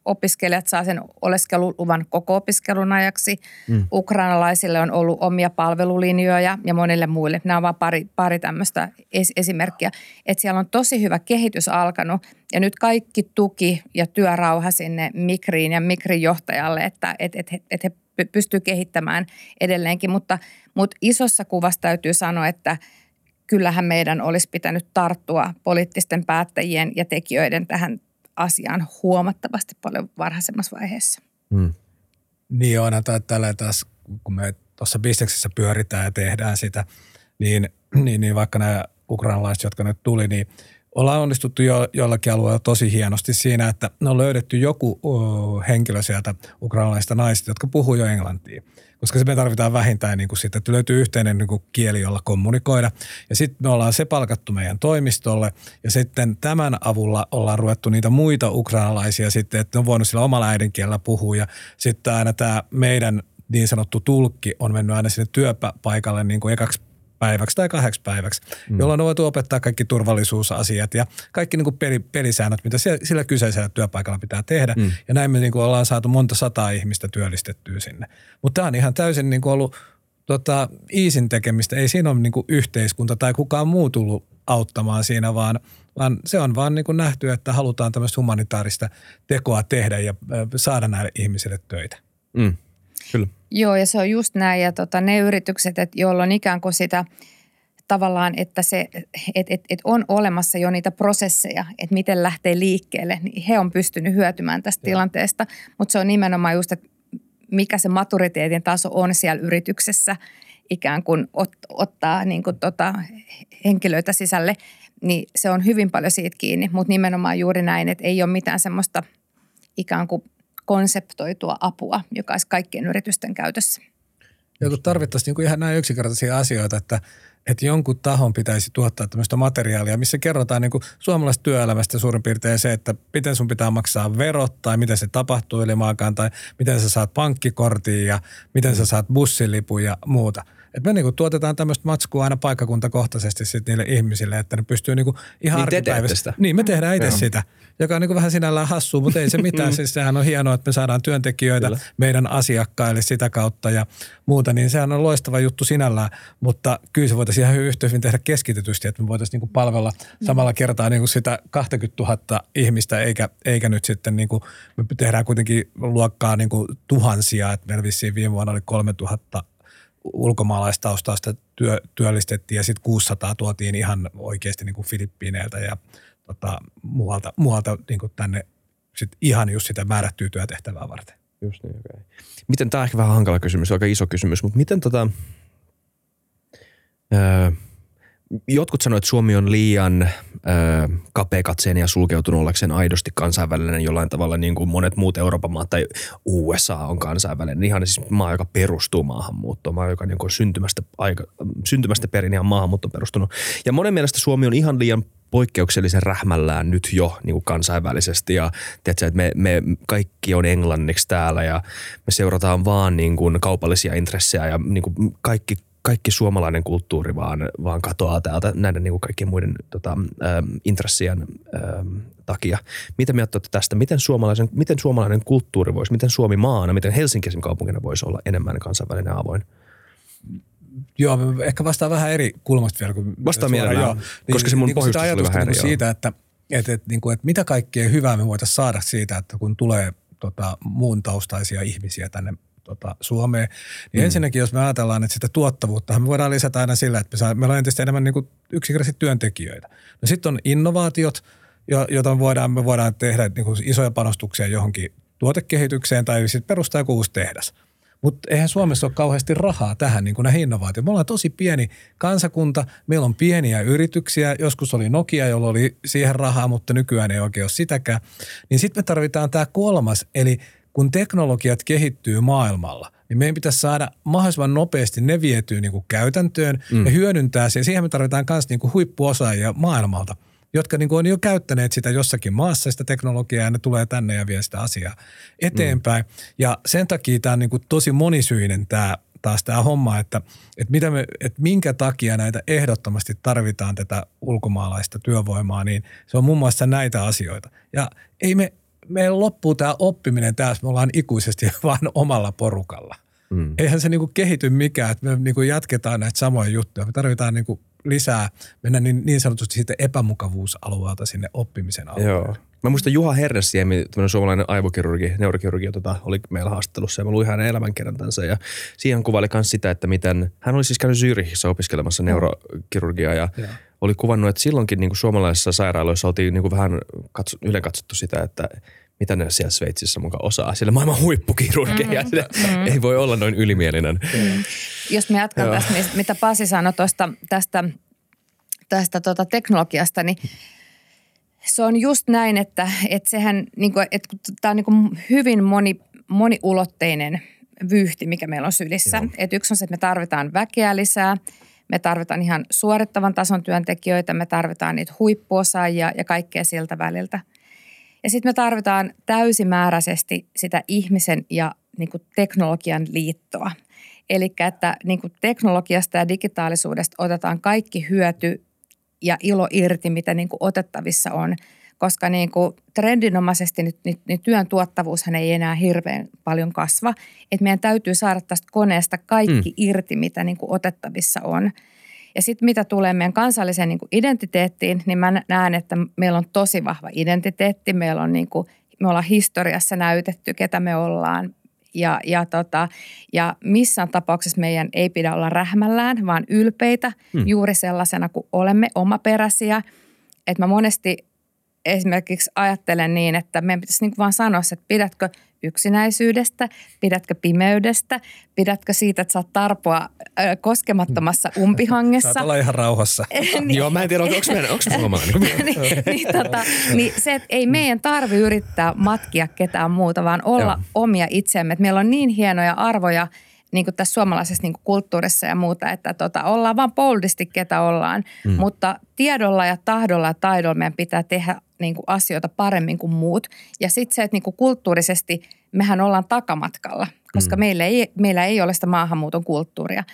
opiskelijat saa sen oleskeluluvan koko opiskelun ajaksi. Mm. Ukrainalaisille on ollut omia palvelulinjoja ja monille muille. Nämä on vaan pari, pari tämmöistä es, esimerkkiä. Että siellä on tosi hyvä kehitys alkanut ja nyt kaikki tuki ja työrauha sinne Migriin ja Migrin johtajalle, että et, et, et he pystyy kehittämään edelleenkin. Mutta, mutta isossa kuvassa täytyy sanoa, että kyllähän meidän olisi pitänyt tarttua poliittisten päättäjien ja tekijöiden tähän asiaan huomattavasti paljon varhaisemmassa vaiheessa. Hmm. Niin onhan tämä tällä taas, kun me tuossa bisneksessä pyöritään ja tehdään sitä, niin, niin, niin vaikka nämä ukrainalaiset, jotka nyt tuli, niin ollaan onnistuttu jo, jollakin alueella tosi hienosti siinä, että ne on löydetty joku o, henkilö sieltä ukrainalaisista naisista, jotka puhuu jo englantia. Koska se me tarvitaan vähintään niin kuin sitä, että löytyy yhteinen niin kuin kieli, jolla kommunikoida. Ja sitten me ollaan se palkattu meidän toimistolle ja sitten tämän avulla ollaan ruvettu niitä muita ukrainalaisia sitten, että ne on voinut sillä omalla äidinkielellä puhua. Ja sitten aina tämä meidän niin sanottu tulkki on mennyt aina sinne työpaikalle niin kuin ekaksi päiväksi tai kahdeksi päiväksi, mm. jolloin on voitu opettaa kaikki turvallisuusasiat ja kaikki niin kuin peli, pelisäännöt, mitä siellä, sillä kyseisellä työpaikalla pitää tehdä. Mm. Ja näin me niin kuin ollaan saatu monta sataa ihmistä työllistettyä sinne. Mutta tämä on ihan täysin niin kuin ollut tota, iisin tekemistä. Ei siinä ole niin kuin yhteiskunta tai kukaan muu tullut auttamaan siinä, vaan, vaan se on vaan niin kuin nähty, että halutaan tämmöistä humanitaarista tekoa tehdä ja saada näille ihmisille töitä. Mm. Kyllä. Joo, ja se on just näin. Ja tota, ne yritykset, et, joilla on ikään kuin sitä tavallaan, että se, et, et, et on olemassa jo niitä prosesseja, että miten lähtee liikkeelle, niin he on pystynyt hyötymään tästä Joo. tilanteesta. Mutta se on nimenomaan just, että mikä se maturiteetin taso on siellä yrityksessä ikään kuin ot, ottaa niin kuin tota, henkilöitä sisälle, niin se on hyvin paljon siitä kiinni. Mutta nimenomaan juuri näin, että ei ole mitään semmoista ikään kuin konseptoitua apua, joka olisi kaikkien yritysten käytössä. Ja kun tarvittaisiin niin kuin ihan näin yksinkertaisia asioita, että, että jonkun tahon pitäisi tuottaa tämmöistä materiaalia, missä kerrotaan niin kuin suomalaisesta työelämästä suurin piirtein se, että miten sun pitää maksaa verot tai miten se tapahtuu ylimaakaan tai miten sä saat pankkikortin ja miten sä saat bussilipun ja muuta. Että me niinku tuotetaan tämmöistä matskua aina paikkakuntakohtaisesti sit niille ihmisille, että ne pystyy niinku ihan niin arkipäivästä. Niin, me tehdään itse sitä, joka on niinku vähän sinällään hassua, mutta ei se mitään. Siis sehän on hienoa, että me saadaan työntekijöitä Kyllä. meidän asiakkaille sitä kautta ja muuta, niin sehän on loistava juttu sinällään. Mutta kyllä se voitaisiin ihan yhtä hyvin tehdä keskitetysti, että me voitaisiin niinku palvella samalla kertaa niinku sitä kaksikymmentätuhatta ihmistä, eikä, eikä nyt sitten niinku, me tehdään kuitenkin luokkaa niinku tuhansia, että meillä vissiin viime vuonna oli kolmetuhatta ulkomaalaistaustaista työ, työllistettiin ja sitten kuusisataa tuotiin ihan oikeasti niin kuin Filippiineiltä ja tota, muualta, muualta niin kuin tänne sit ihan just sitä määrättyä työtehtävää varten. Just niin, okei. Miten, tämä on ehkä vähän hankala kysymys, aika iso kysymys, mutta miten tota, öö, jotkut sanoo, että Suomi on liian öö, kapeakatseinen ja sulkeutunut ollakseen aidosti kansainvälinen jollain tavalla, niin kuin monet muut Euroopan maat tai U S A on kansainvälinen. Ihan siis maa, joka perustuu maahanmuuttoon, maa, joka niin kuin syntymästä, aika, syntymästä perin ihan maahanmuuttoon perustunut. Ja monen mielestä Suomi on ihan liian poikkeuksellisen rähmällään nyt jo niin kuin kansainvälisesti ja tiedätkö, että me, me kaikki on englanniksi täällä ja me seurataan vaan niin kuin kaupallisia intressejä ja niin kuin kaikki Kaikki suomalainen kulttuuri vaan, vaan katoaa täältä näiden niin kuin kaikkien muiden tota, intressien takia. Mitä me ajattelette tästä? Miten, suomalaisen, miten suomalainen kulttuuri voisi, miten Suomi maana, miten Helsinki kaupunkina voisi olla enemmän kansainvälinen avoin? Joo, ehkä vastaan vähän eri kulmasta vielä. Kun vastaan mielellään, joo, koska niin, se mun niin, pohjustus oli vähän eri. Siitä, että, että, että, niin kuin, että mitä kaikkea hyvää me voitaisiin saada siitä, että kun tulee tota, muun taustaisia ihmisiä tänne Tota, Suomeen, niin mm. ensinnäkin jos me ajatellaan, että sitä tuottavuutta me voidaan lisätä aina sillä, että me saa, meillä on entistä enemmän niin kuin yksinkertaisesti työntekijöitä. No sitten on innovaatiot, joita me voidaan, me voidaan tehdä niin kuin isoja panostuksia johonkin tuotekehitykseen tai sitten perustaa joku uusi tehdas. Mutta eihän Suomessa ole kauheasti rahaa tähän niin kuin näihin innovaatioihin. Me ollaan tosi pieni kansakunta, meillä on pieniä yrityksiä, joskus oli Nokia, jolla oli siihen rahaa, mutta nykyään ei oikein ole sitäkään. Niin sitten me tarvitaan tämä kolmas, eli kun teknologiat kehittyy maailmalla, niin meidän pitäisi saada mahdollisimman nopeasti ne vietyä niin kuin käytäntöön mm. ja hyödyntää se. Siihen me tarvitaan myös niin kuin huippuosaajia maailmalta, jotka niin kuin on jo käyttäneet sitä jossakin maassa, sitä teknologiaa, ja ne tulee tänne ja vie sitä asiaa eteenpäin. Mm. Ja sen takia tämä on niin kuin tosi monisyinen tämä, taas tämä homma, että, että, mitä me, että minkä takia näitä ehdottomasti tarvitaan tätä ulkomaalaista työvoimaa, niin se on muun muassa näitä asioita. Ja ei me... Meillä loppuu tämä oppiminen tässä, me ollaan ikuisesti vaan omalla porukalla. Mm. Eihän se niinku kehity mikään, että me niinku jatketaan näitä samoja juttuja. Me tarvitaan niinku lisää, mennä niin, niin sanotusti siitä epämukavuusalueelta sinne oppimisen alueelle. Joo. Mä muistan Juha Hernesniemi, tämmöinen suomalainen aivokirurgi, neurokirurgi, jota oli meillä haastattelussa ja mä luin hänen elämänkertansa ja siihen kuvaili myös sitä, että miten hän oli siis käynyt Zürichissä opiskelemassa neurokirurgiaa ja Joo. oli kuvannut, että silloinkin niin kuin suomalaisissa sairaaloissa oltiin niin kuin vähän katso, ylenkatsottu sitä, että mitä ne siellä Sveitsissä mukaan osaa. Siellä maailman huippukirurgeja. Mm, mm. Ei voi olla noin ylimielinen. Mm. Jos me jatkan Joo. tästä, mitä Pasi sanoi tuosta, tästä, tästä tuota teknologiasta, niin se on just näin, että, että sehän, niin kuin, että tämä on niin kuin hyvin moni, moniulotteinen vyyhti, mikä meillä on sylissä. Että yksi on se, että me tarvitaan väkeä lisää. Me tarvitaan ihan suorittavan tason työntekijöitä, me tarvitaan niitä huippuosaajia ja kaikkea siltä väliltä. Ja sitten me tarvitaan täysimääräisesti sitä ihmisen ja niin kuin teknologian liittoa. Eli että niin kuin teknologiasta ja digitaalisuudesta otetaan kaikki hyöty ja ilo irti, mitä niin kuin otettavissa on. Koska niin kuin trendinomaisesti niin, niin, niin työn tuottavuushan ei enää hirveän paljon kasva. Et meidän täytyy saada tästä koneesta kaikki mm. irti, mitä niin kuin otettavissa on. Ja sitten mitä tulee meidän kansalliseen niin kuin identiteettiin, niin mä näen, että meillä on tosi vahva identiteetti. Meillä on niin kuin, me ollaan historiassa näytetty, ketä me ollaan. Ja, ja, tota, ja missään tapauksessa meidän ei pidä olla rähmällään, vaan ylpeitä mm. juuri sellaisena, kuin olemme omaperäisiä. Että mä monesti... Esimerkiksi ajattelen niin, että meidän pitäisi niin vaan sanoa, että pidätkö yksinäisyydestä, pidätkö pimeydestä, pidätkö siitä, että saat tarpoa koskemattomassa umpihangessa. Saat olla ihan rauhassa. niin, Joo, mä en tiedä, onko meidän, onko suomalainen. niin, niin, tota, niin se, että ei meidän tarvi yrittää matkia ketään muuta, vaan olla Joo. omia itseämme. Et meillä on niin hienoja arvoja niin kuin tässä suomalaisessa niin kuin kulttuurissa ja muuta, että tota, ollaan vaan boldisti, ketä ollaan. Mm. Mutta tiedolla ja tahdolla ja taidolla meidän pitää tehdä niin kuin asioita paremmin kuin muut. Ja sitten se, että niin kuin kulttuurisesti mehän ollaan takamatkalla, koska mm. meillä, ei, meillä ei ole sitä maahanmuuton kulttuuria.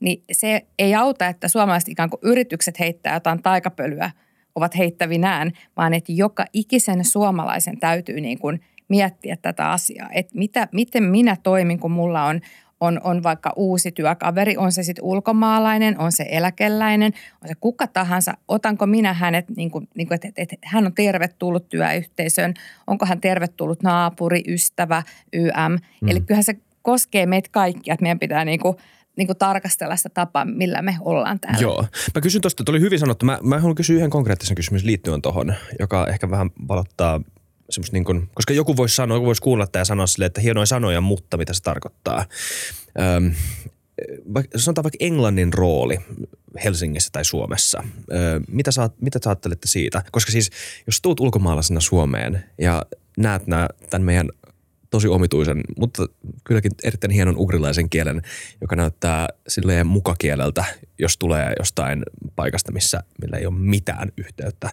Niin se ei auta, että suomalaiset ikään kuin yritykset heittää jotain taikapölyä, ovat heittävinään, vaan että joka ikisen suomalaisen täytyy niin kuin miettiä tätä asiaa. Että mitä, miten minä toimin, kun mulla on... On, on vaikka uusi työkaveri, on se sitten ulkomaalainen, on se eläkeläinen, on se kuka tahansa. Otanko minä hänet, niin kuin, niin kuin, että, että, että hän on tervetullut työyhteisöön, onko hän tervetullut naapuri, ystävä, Y M. Mm. Eli kyllähän se koskee meitä kaikkia, että meidän pitää niin kuin, niin kuin tarkastella sitä tapaa, millä me ollaan täällä. Joo. Mä kysyn tuosta, tuli hyvin sanottu. Mä, mä haluan kysyä yhden konkreettisen kysymyksen liittyen tuohon, joka ehkä vähän valottaa niin kun, koska joku voisi sanoa, joku voisi kuulla ja sanoa silleen, että hienoja sanoja, mutta mitä se tarkoittaa. Öö, vaikka, sanotaan vaikka Englannin rooli Helsingissä tai Suomessa. Öö, mitä, saat, mitä sä ajattelette siitä? Koska siis, jos tuut ulkomaalaisena Suomeen ja näet nää, tämän meidän tosi omituisen, mutta kylläkin erittäin hienon ugrilaisen kielen, joka näyttää silleen mukakieleltä, jos tulee jostain paikasta, missä millä ei ole mitään yhteyttä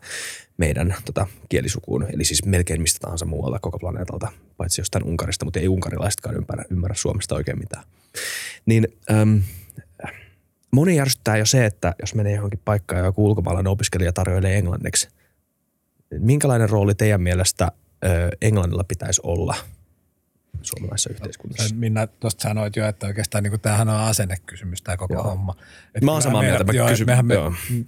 meidän tota, kielisukuun. Eli siis melkein mistä tahansa muualta koko planeetalta, paitsi jostain Unkarista, mutta ei unkarilaisetkaan ympärä, ymmärrä Suomesta oikein mitään. Niin äm, moni järjestää jo se, että jos menee johonkin paikkaan ja joku ulkomaalainen opiskelija tarjoilee englanniksi, minkälainen rooli teidän mielestä Englannilla pitäisi olla suomalaisessa yhteiskunnassa? Minna, tuosta sanoit jo, että oikeastaan niin kuin, tämähän on asennekysymys tämä koko joo. homma. Et mä oon samaa meillä, mieltä. Joo, kysy... mehän me,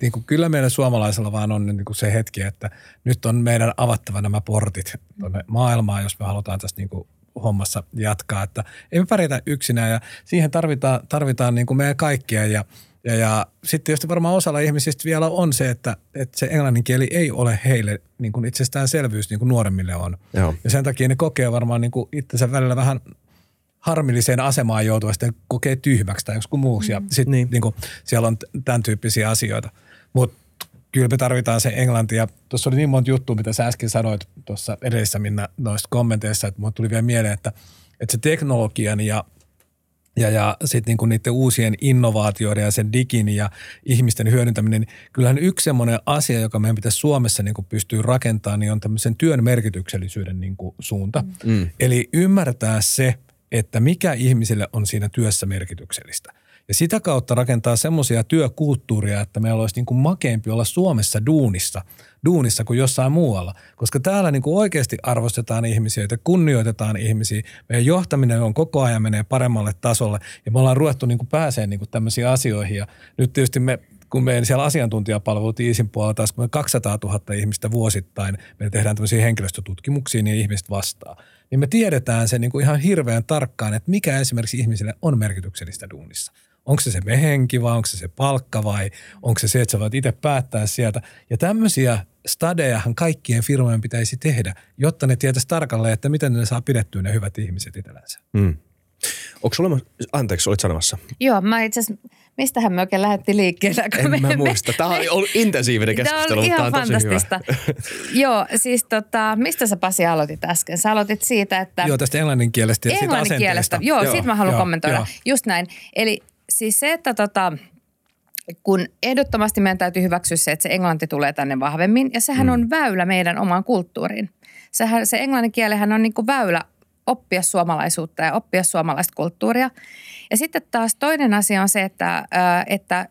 niin kuin, kyllä meillä suomalaisella vaan on niin kuin se hetki, että nyt on meidän avattava nämä portit tuonne maailmaan, jos me halutaan tässä niin kuin hommassa jatkaa. Että ei me pärjätä yksinään ja siihen tarvitaan, tarvitaan niin kuin meidän kaikkia ja Ja, ja sitten tietysti varmaan osalla ihmisistä vielä on se, että, että se englannin kieli ei ole heille niin kuin itsestäänselvyys niin kuin nuoremmille on. Joo. Ja sen takia ne kokee varmaan niin kuin itsensä välillä vähän harmilliseen asemaan joutua, sitten kokee tyhmäksi tai joskus muuksi. Ja sitten niin. niin kuin siellä on tämän tyyppisiä asioita. Mutta kyllä me tarvitaan se englanti. Ja tuossa oli niin monta juttua, mitä sä äsken sanoit tuossa edellisessä Minna noista kommenteissa, että mun tuli vielä mieleen, että, että se teknologian ja Ja, ja sitten niinku niiden uusien innovaatioiden ja sen digin ja ihmisten hyödyntäminen, niin kyllähän yksi semmoinen asia, joka meidän pitäisi Suomessa niinku pystyä rakentamaan, niin on tämmöisen työn merkityksellisyyden niinku suunta. Mm. Eli ymmärtää se, että mikä ihmisille on siinä työssä merkityksellistä. Ja sitä kautta rakentaa semmoisia työkulttuuria, että meillä olisi niinku makeampi olla Suomessa duunissa, duunissa kuin jossain muualla. Koska täällä niinku oikeasti arvostetaan ihmisiä, joita kunnioitetaan ihmisiä. Meidän johtaminen on koko ajan menee paremmalle tasolle ja me ollaan ruvettu niinku pääsemään niinku tämmöisiin asioihin. Ja nyt tietysti me, kun meidän siellä asiantuntijapalvelut IISin puolella taas, kun me kaksisataatuhatta ihmistä vuosittain, me tehdään tämmöisiä henkilöstötutkimuksia, niin ihmiset vastaa. Niin me tiedetään se niinku ihan hirveän tarkkaan, että mikä esimerkiksi ihmisille on merkityksellistä duunissa. Onko se se mehenki vai onko se se palkka vai onko se se, että sä voit itse päättää sieltä. Ja tämmöisiä stadejahan kaikkien firmojen pitäisi tehdä, jotta ne tietäisi tarkalleen, että miten ne saa pidettyä ne hyvät ihmiset itsellänsä. Mm. Onko sulla, anteeksi, olit sanomassa? Joo, mä itse asiassa, mistähän me oikein lähdettiin liikkeelle? En me, mä muista. Tämä on ollut intensiivinen keskustelu, mutta tämä on tosi fantastista. Hyvä. Joo, siis tota, mistä sä Pasi aloitit äsken? Sä aloitit siitä, että... Joo, tästä englanninkielestä ja englannin siitä asenteesta. Joo, joo, siitä mä haluan joo, kommentoida. Joo. Just näin. Eli... Siis se, että tota, kun ehdottomasti meidän täytyy hyväksyä se, että se englanti tulee tänne vahvemmin ja sehän mm. on väylä meidän omaan kulttuuriin. Sehän, se englannin kielihän on niin kuin väylä oppia suomalaisuutta ja oppia suomalaista kulttuuria. Ja sitten taas toinen asia on se, että, että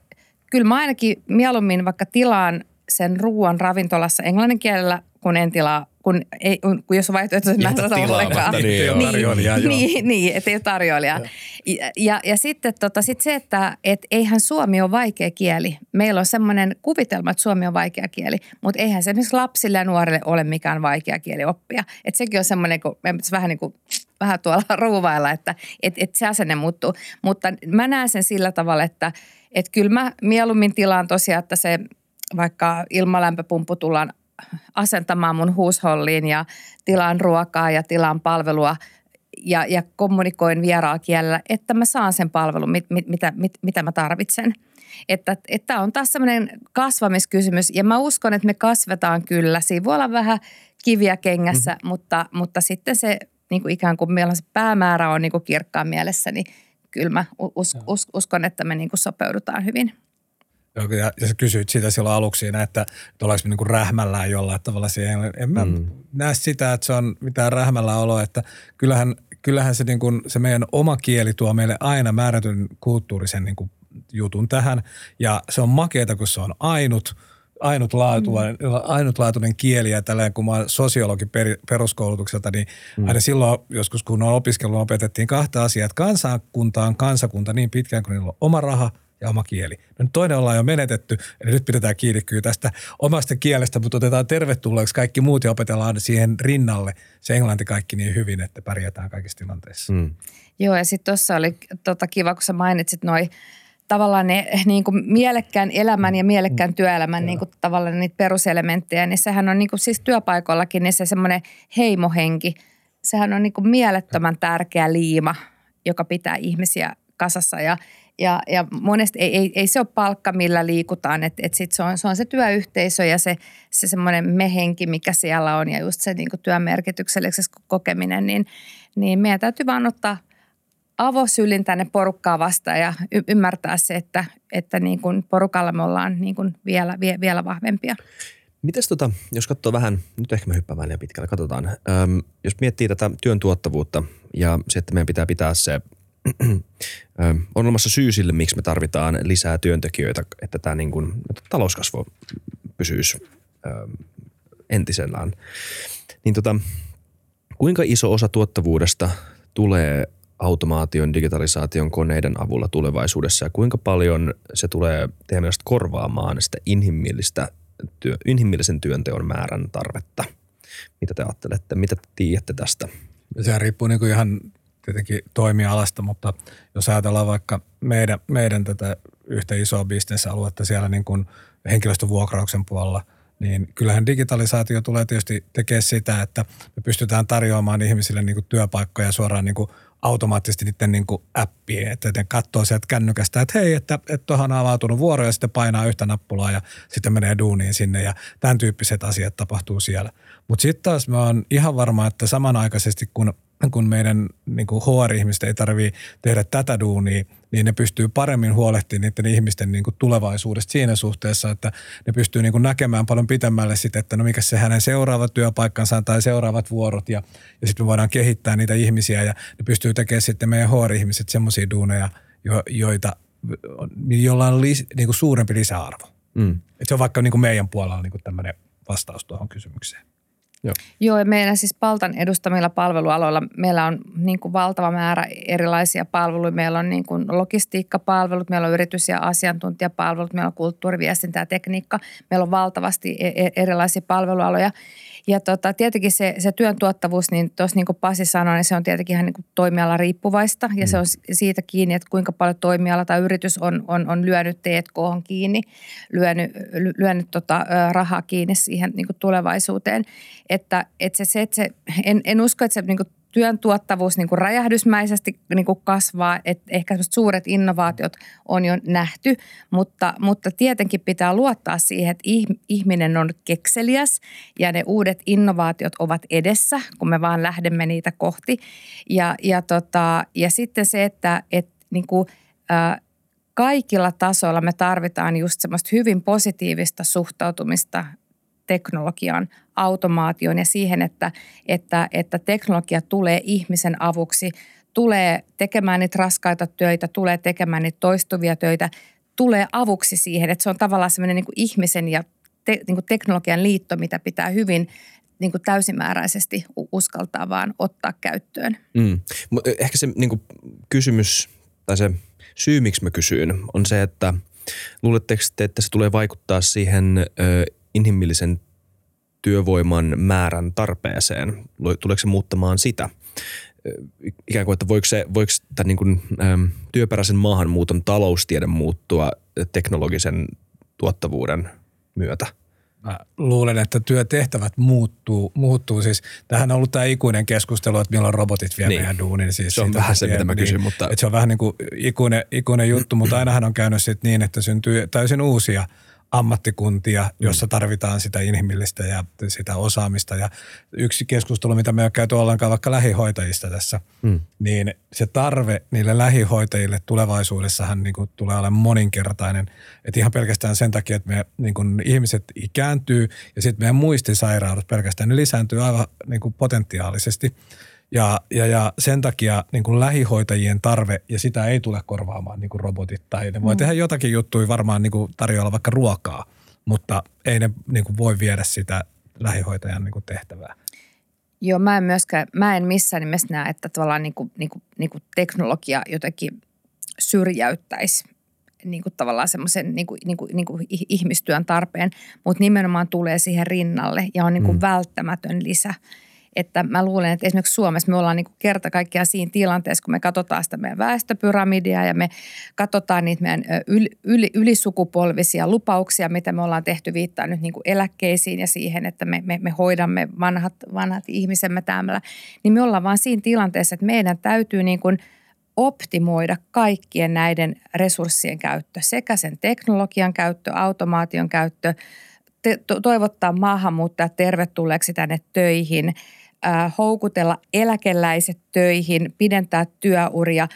kyllä mä ainakin mieluummin vaikka tilaan sen ruoan ravintolassa englannin kielellä, kun en tilaa. Kun, ei, kun jos on vaihtoehto, että mä en sata ollenkaan. Niin, ei ole tarjoilijaa. Niin, niin ettei ole tarjoilijaa. Ja, ja, ja sitten tota, sit se, että et eihän suomi ole vaikea kieli. Meillä on semmoinen kuvitelma, että suomi on vaikea kieli, mutta eihän se esimerkiksi lapsille ja nuorille ole mikään vaikea kieli oppia. Että sekin on semmoinen, kun meidän pitäisi vähän niin kuin, vähän tuolla ruuvailla, että et, et se asenne muuttuu. Mutta mä näen sen sillä tavalla, että et kyllä mä mieluummin tilaan tosiaan, että se vaikka ilmalämpöpumppu tullaan asentamaan mun huusholliin ja tilaan ruokaa ja tilaan palvelua ja, ja kommunikoin vieraalla kielellä, että mä saan sen palvelun, mit, mit, mitä, mit, mitä mä tarvitsen. Että tämä on taas semmoinen kasvamiskysymys ja mä uskon, että me kasvetaan kyllä. Siinä voi olla vähän kiviä kengässä, mm-hmm. mutta, mutta sitten se niin kuin ikään kuin meillä on se päämäärä on niin kuin kirkkaan mielessä, niin kyllä mä us, us, uskon, että me niin kuin sopeudutaan hyvin. Ja, ja sä kysyit sitä silloin aluksi siinä, että, että ollaanko me niin kuin rähmällään jollain tavalla siihen. En mä mm. näe sitä, että se on mitään rähmällään oloa, että kyllähän, kyllähän se, niin kuin, se meidän oma kieli tuo meille aina määrätyn kulttuurisen niin kuin jutun tähän. Ja se on makeata, kun se on ainut, ainutlaatuinen, mm. ainutlaatuinen kieli. Ja tällainen, kun mä oon sosiologi per, peruskoulutukselta, niin mm. aina silloin joskus, kun on opiskellut, opetettiin kahta asiaa. Että kansakunta on kansakunta niin pitkään, kun niillä on oma raha ja oma kieli. No nyt toinen ollaan jo menetetty, eli nyt pidetään kiinni kyllä tästä omasta kielestä, mutta otetaan tervetulleeksi kaikki muut ja opetellaan siihen rinnalle se englanti kaikki niin hyvin, että pärjätään kaikissa tilanteissa. Mm. Joo, ja sitten tuossa oli tota, kiva, kun sä mainitsit noi tavallaan ne niin kuin mielekkään elämän ja mielekkään työelämän niin kuin, tavallaan niitä peruselementtejä, niin sehän on niin kuin, siis työpaikoillakin niin se semmoinen heimohenki, sehän on niin kuin mielettömän tärkeä liima, joka pitää ihmisiä kasassa ja Ja, ja monesti ei, ei, ei se ole palkka, millä liikutaan, että et sit se on, se on se työyhteisö ja se, se semmoinen me-henki, mikä siellä on ja just se niin kuin työn merkitykselliseksi kokeminen, niin, niin meidän täytyy vaan ottaa avosylin tänne porukkaa vastaan ja y- ymmärtää se, että, että niin kuin porukalla me ollaan niin kuin vielä, vie, vielä vahvempia. Mites tota, jos katsoo vähän, nyt ehkä me hyppään vähän liian pitkällä, katsotaan. Öm, jos miettii tätä työn tuottavuutta ja se, että meidän pitää pitää se, on olemassa syy sille, miksi me tarvitaan lisää työntekijöitä, että tämä niin kuin, että talouskasvu pysyisi entisellään. Niin tota, kuinka iso osa tuottavuudesta tulee automaation, digitalisaation, koneiden avulla tulevaisuudessa ja kuinka paljon se tulee teidän mielestä korvaamaan sitä inhimillistä työ, inhimillisen työnteon määrän tarvetta? Mitä te ajattelette? Mitä te tiedätte tästä? Sehän riippuu niin kuin ihan tietenkin toimialasta, mutta jos ajatellaan vaikka meidän, meidän tätä yhtä isoa bisnesaluetta siellä niin kuin henkilöstövuokrauksen puolella, niin kyllähän digitalisaatio tulee tietysti tekemään sitä, että me pystytään tarjoamaan ihmisille niin kuin työpaikkoja suoraan niin kuin automaattisesti niiden niin kuin appien, että ne katsoo sieltä kännykästä, että hei, että tuohon on avautunut vuoro ja sitten painaa yhtä nappulaa ja sitten menee duuniin sinne ja tämän tyyppiset asiat tapahtuu siellä. Mutta sitten taas mä oon ihan varma, että samanaikaisesti kun kun meidän niin kuin H R-ihmiset ei tarvitse tehdä tätä duunia, niin ne pystyy paremmin huolehtimaan niiden ihmisten niin kuin tulevaisuudesta siinä suhteessa, että ne pystyy niin kuin näkemään paljon pitemmälle sitä, että no mikä se hänen seuraava työpaikkansa tai seuraavat vuorot ja, ja sitten me voidaan kehittää niitä ihmisiä ja ne pystyy tekemään sitten meidän H R-ihmiset semmoisia duuneja, jo, joita, joilla on lis, niin kuin suurempi lisäarvo. Mm. Et se on vaikka niin kuin meidän puolella niin kuin tämmöinen vastaus tuohon kysymykseen. Joo. Joo, ja meillä siis Paltan edustamilla palvelualoilla meillä on niin kuin valtava määrä erilaisia palveluja. Meillä on niin kuin logistiikkapalvelut, meillä on yritys- ja asiantuntijapalvelut, meillä on kulttuuri, viestintä ja tekniikka. Meillä on valtavasti erilaisia palvelualoja. Ja tota, tietenkin se, se työn tuottavuus, niin tuossa niin kuin Pasi sanoi, niin se on tietenkin ihan niin kuin toimiala riippuvaista. Ja mm. se on siitä kiinni, että kuinka paljon toimiala tai yritys on, on, on lyönyt T K kiinni, lyönyt, lyönyt tota, rahaa kiinni siihen niin kuin tulevaisuuteen. Että, että se, se, että se, en, en usko, että se niin kuin työn tuottavuus niin kuin räjähdysmäisesti niin kuin kasvaa, että ehkä suuret innovaatiot on jo nähty, mutta, mutta tietenkin pitää luottaa siihen, että ihminen on kekseliäs ja ne uudet innovaatiot ovat edessä, kun me vaan lähdemme niitä kohti. Ja, ja, tota, ja sitten se, että et, niin kuin, äh, kaikilla tasoilla me tarvitaan just semmoista hyvin positiivista suhtautumista teknologiaan, automaatioon ja siihen, että, että, että teknologia tulee ihmisen avuksi, tulee tekemään niitä raskaita töitä, tulee tekemään niitä toistuvia töitä, tulee avuksi siihen, että se on tavallaan semmoinen niin kuin ihmisen ja te, niin kuin teknologian liitto, mitä pitää hyvin niin kuin täysimääräisesti uskaltaa vaan ottaa käyttöön. Mm. Ehkä se niin kuin kysymys tai se syy, miksi mä kysyin, on se, että luuletteko te, että se tulee vaikuttaa siihen inhimillisen työvoiman määrän tarpeeseen? Tuleeko se muuttamaan sitä? Ikään kuin, että voiko, se, voiko tämän niin kuin, äm, työperäisen maahanmuuton taloustiede muuttua teknologisen tuottavuuden myötä? Mä luulen, että työtehtävät muuttuu. muuttuu. Siis, tämähän on ollut tämä ikuinen keskustelu, että milloin robotit vie niin meidän duunin. Siis se on vähän se, mitä mä kysyn. Niin, mutta... Se on vähän niin kuin ikuinen, ikuinen juttu, mutta ainahan on käynyt sit niin, että syntyy täysin uusia ammattikuntia, jossa tarvitaan sitä inhimillistä ja sitä osaamista. Ja yksi keskustelu, mitä me on käyty ollenkaan vaikka lähihoitajista tässä, mm. niin se tarve niille lähihoitajille tulevaisuudessahan niin kuin tulee olemaan moninkertainen. Et ihan pelkästään sen takia, että me niin kuin ihmiset ikääntyy ja sitten meidän muistisairaudet pelkästään, ne lisääntyy aivan niin kuin potentiaalisesti. Ja, ja, ja sen takia niin kuin lähihoitajien tarve, ja sitä ei tule korvaamaan niin kuin robotit, tai ne voi mm. tehdä jotakin juttuja, varmaan niin kuin tarjoilla vaikka ruokaa, mutta ei ne niin kuin voi viedä sitä lähihoitajan niin kuin tehtävää. Joo, mä en myöskään, mä en missään nimessä näe, että tavallaan niin kuin, niin kuin, niin kuin teknologia jotenkin syrjäyttäisi niin kuin tavallaan semmoisen niin kuin, niin kuin, niin kuin ihmistyön tarpeen, mutta nimenomaan tulee siihen rinnalle ja on niin kuin mm. välttämätön lisä. Että mä luulen, että esimerkiksi Suomessa me ollaan niin kuin kerta kaikkiaan siinä tilanteessa, kun me katsotaan sitä meidän väestöpyramidia ja me katsotaan niitä meidän yli, yli, ylisukupolvisia lupauksia, mitä me ollaan tehty viittaa nyt niin kuin eläkkeisiin ja siihen, että me, me, me hoidamme vanhat, vanhat ihmisemme täällä. Niin me ollaan vaan siinä tilanteessa, että meidän täytyy niin kuin optimoida kaikkien näiden resurssien käyttö, sekä sen teknologian käyttö, automaation käyttö, te- toivottaa maahanmuuttajat tervetulleeksi tänne töihin, äh, houkutella eläkeläiset töihin, pidentää työuria,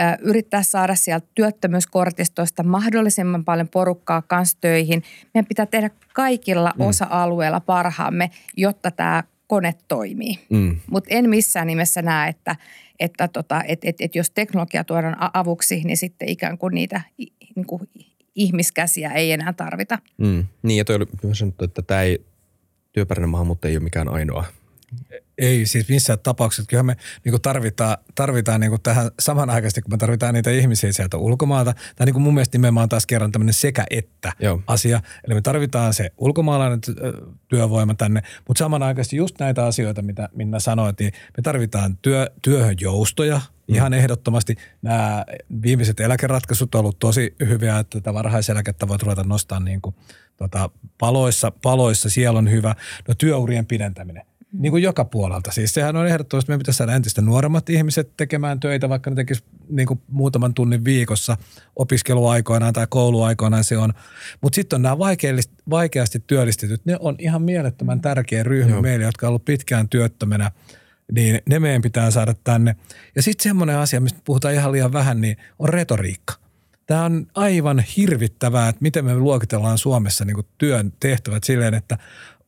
äh, yrittää saada sieltä työttömyyskortistosta mahdollisimman paljon porukkaa kanssa töihin. Meidän pitää tehdä kaikilla mm. osa-alueilla parhaamme, jotta tämä kone toimii. Mm. Mutta en missään nimessä näe, että, että tota, et, et, et jos teknologia tuodaan avuksi, niin sitten ikään kuin niitä niin kuin ihmiskäsiä ei enää tarvita. Mm. Niin, ja toi oli hyvä sanottu, että tämä työperäinen maahanmuuttaja ei ole mikään ainoa. Ei siis missään tapauksessa. Kyllähän me niin kuin tarvitaan, tarvitaan niin kuin tähän samanaikaisesti, kun me tarvitaan niitä ihmisiä sieltä ulkomaalta. Tämä niin kuin mun mielestä nimenomaan taas kerran tämmöinen sekä että Joo. asia. Eli me tarvitaan se ulkomaalainen työvoima tänne, mutta samanaikaisesti just näitä asioita, mitä Minna sanoit, niin me tarvitaan työ, työhön joustoja. Ihan ehdottomasti nämä viimeiset eläkeratkaisut on ollut tosi hyviä, että tätä varhaiseläkettä voit ruveta nostamaan niin kuin, tuota, paloissa, paloissa, siellä on hyvä. No työurien pidentäminen. Niin kuin joka puolelta. Siis sehän on ehdottomasti, että meidän pitäisi saada entistä nuoremmat ihmiset tekemään töitä, vaikka ne tekisivät niin kuin muutaman tunnin viikossa opiskeluaikoinaan tai kouluaikoinaan se on. Mutta sitten on nämä vaikeasti työllistetyt. Ne on ihan mielettömän tärkeä ryhmä Joo. meille, jotka on ollut pitkään työttömänä. Niin ne meidän pitää saada tänne. Ja sitten semmoinen asia, mistä puhutaan ihan liian vähän, niin on retoriikka. Tämä on aivan hirvittävää, että miten me luokitellaan Suomessa niin kuin työn tehtävät silleen, että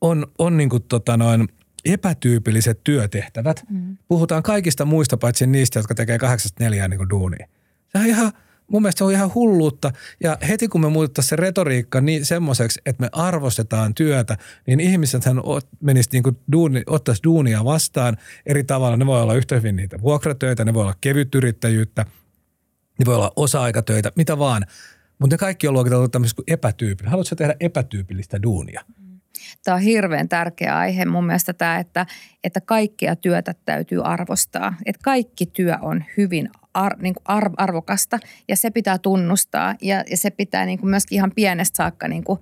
on, on niin kuin tota noin epätyypilliset työtehtävät. Mm. Puhutaan kaikista muista, paitsi niistä, jotka tekee kahdeksasta neljään niin kuin duunia. Se on ihan, mun mielestä se on ihan hulluutta. Ja heti kun me muutetaan se retoriikka niin semmoiseksi, että me arvostetaan työtä, niin ihmisethän menis niin kuin duuni, ottaisi duunia vastaan eri tavalla. Ne voi olla yhtä hyvin niitä vuokratöitä, ne voi olla kevytyrittäjyyttä, ne voi olla osa-aikatöitä, mitä vaan. Mutta ne kaikki on luokiteltu tämmöisessä kuin epätyypillinen. Haluatko sä tehdä epätyypillistä duunia? Tämä on hirveän tärkeä aihe mun mielestä tämä, että, että kaikkea työtä täytyy arvostaa. Että kaikki työ on hyvin ar, niin kuin arv, arvokasta ja se pitää tunnustaa ja, ja se pitää niin kuin myöskin ihan pienestä saakka niin kuin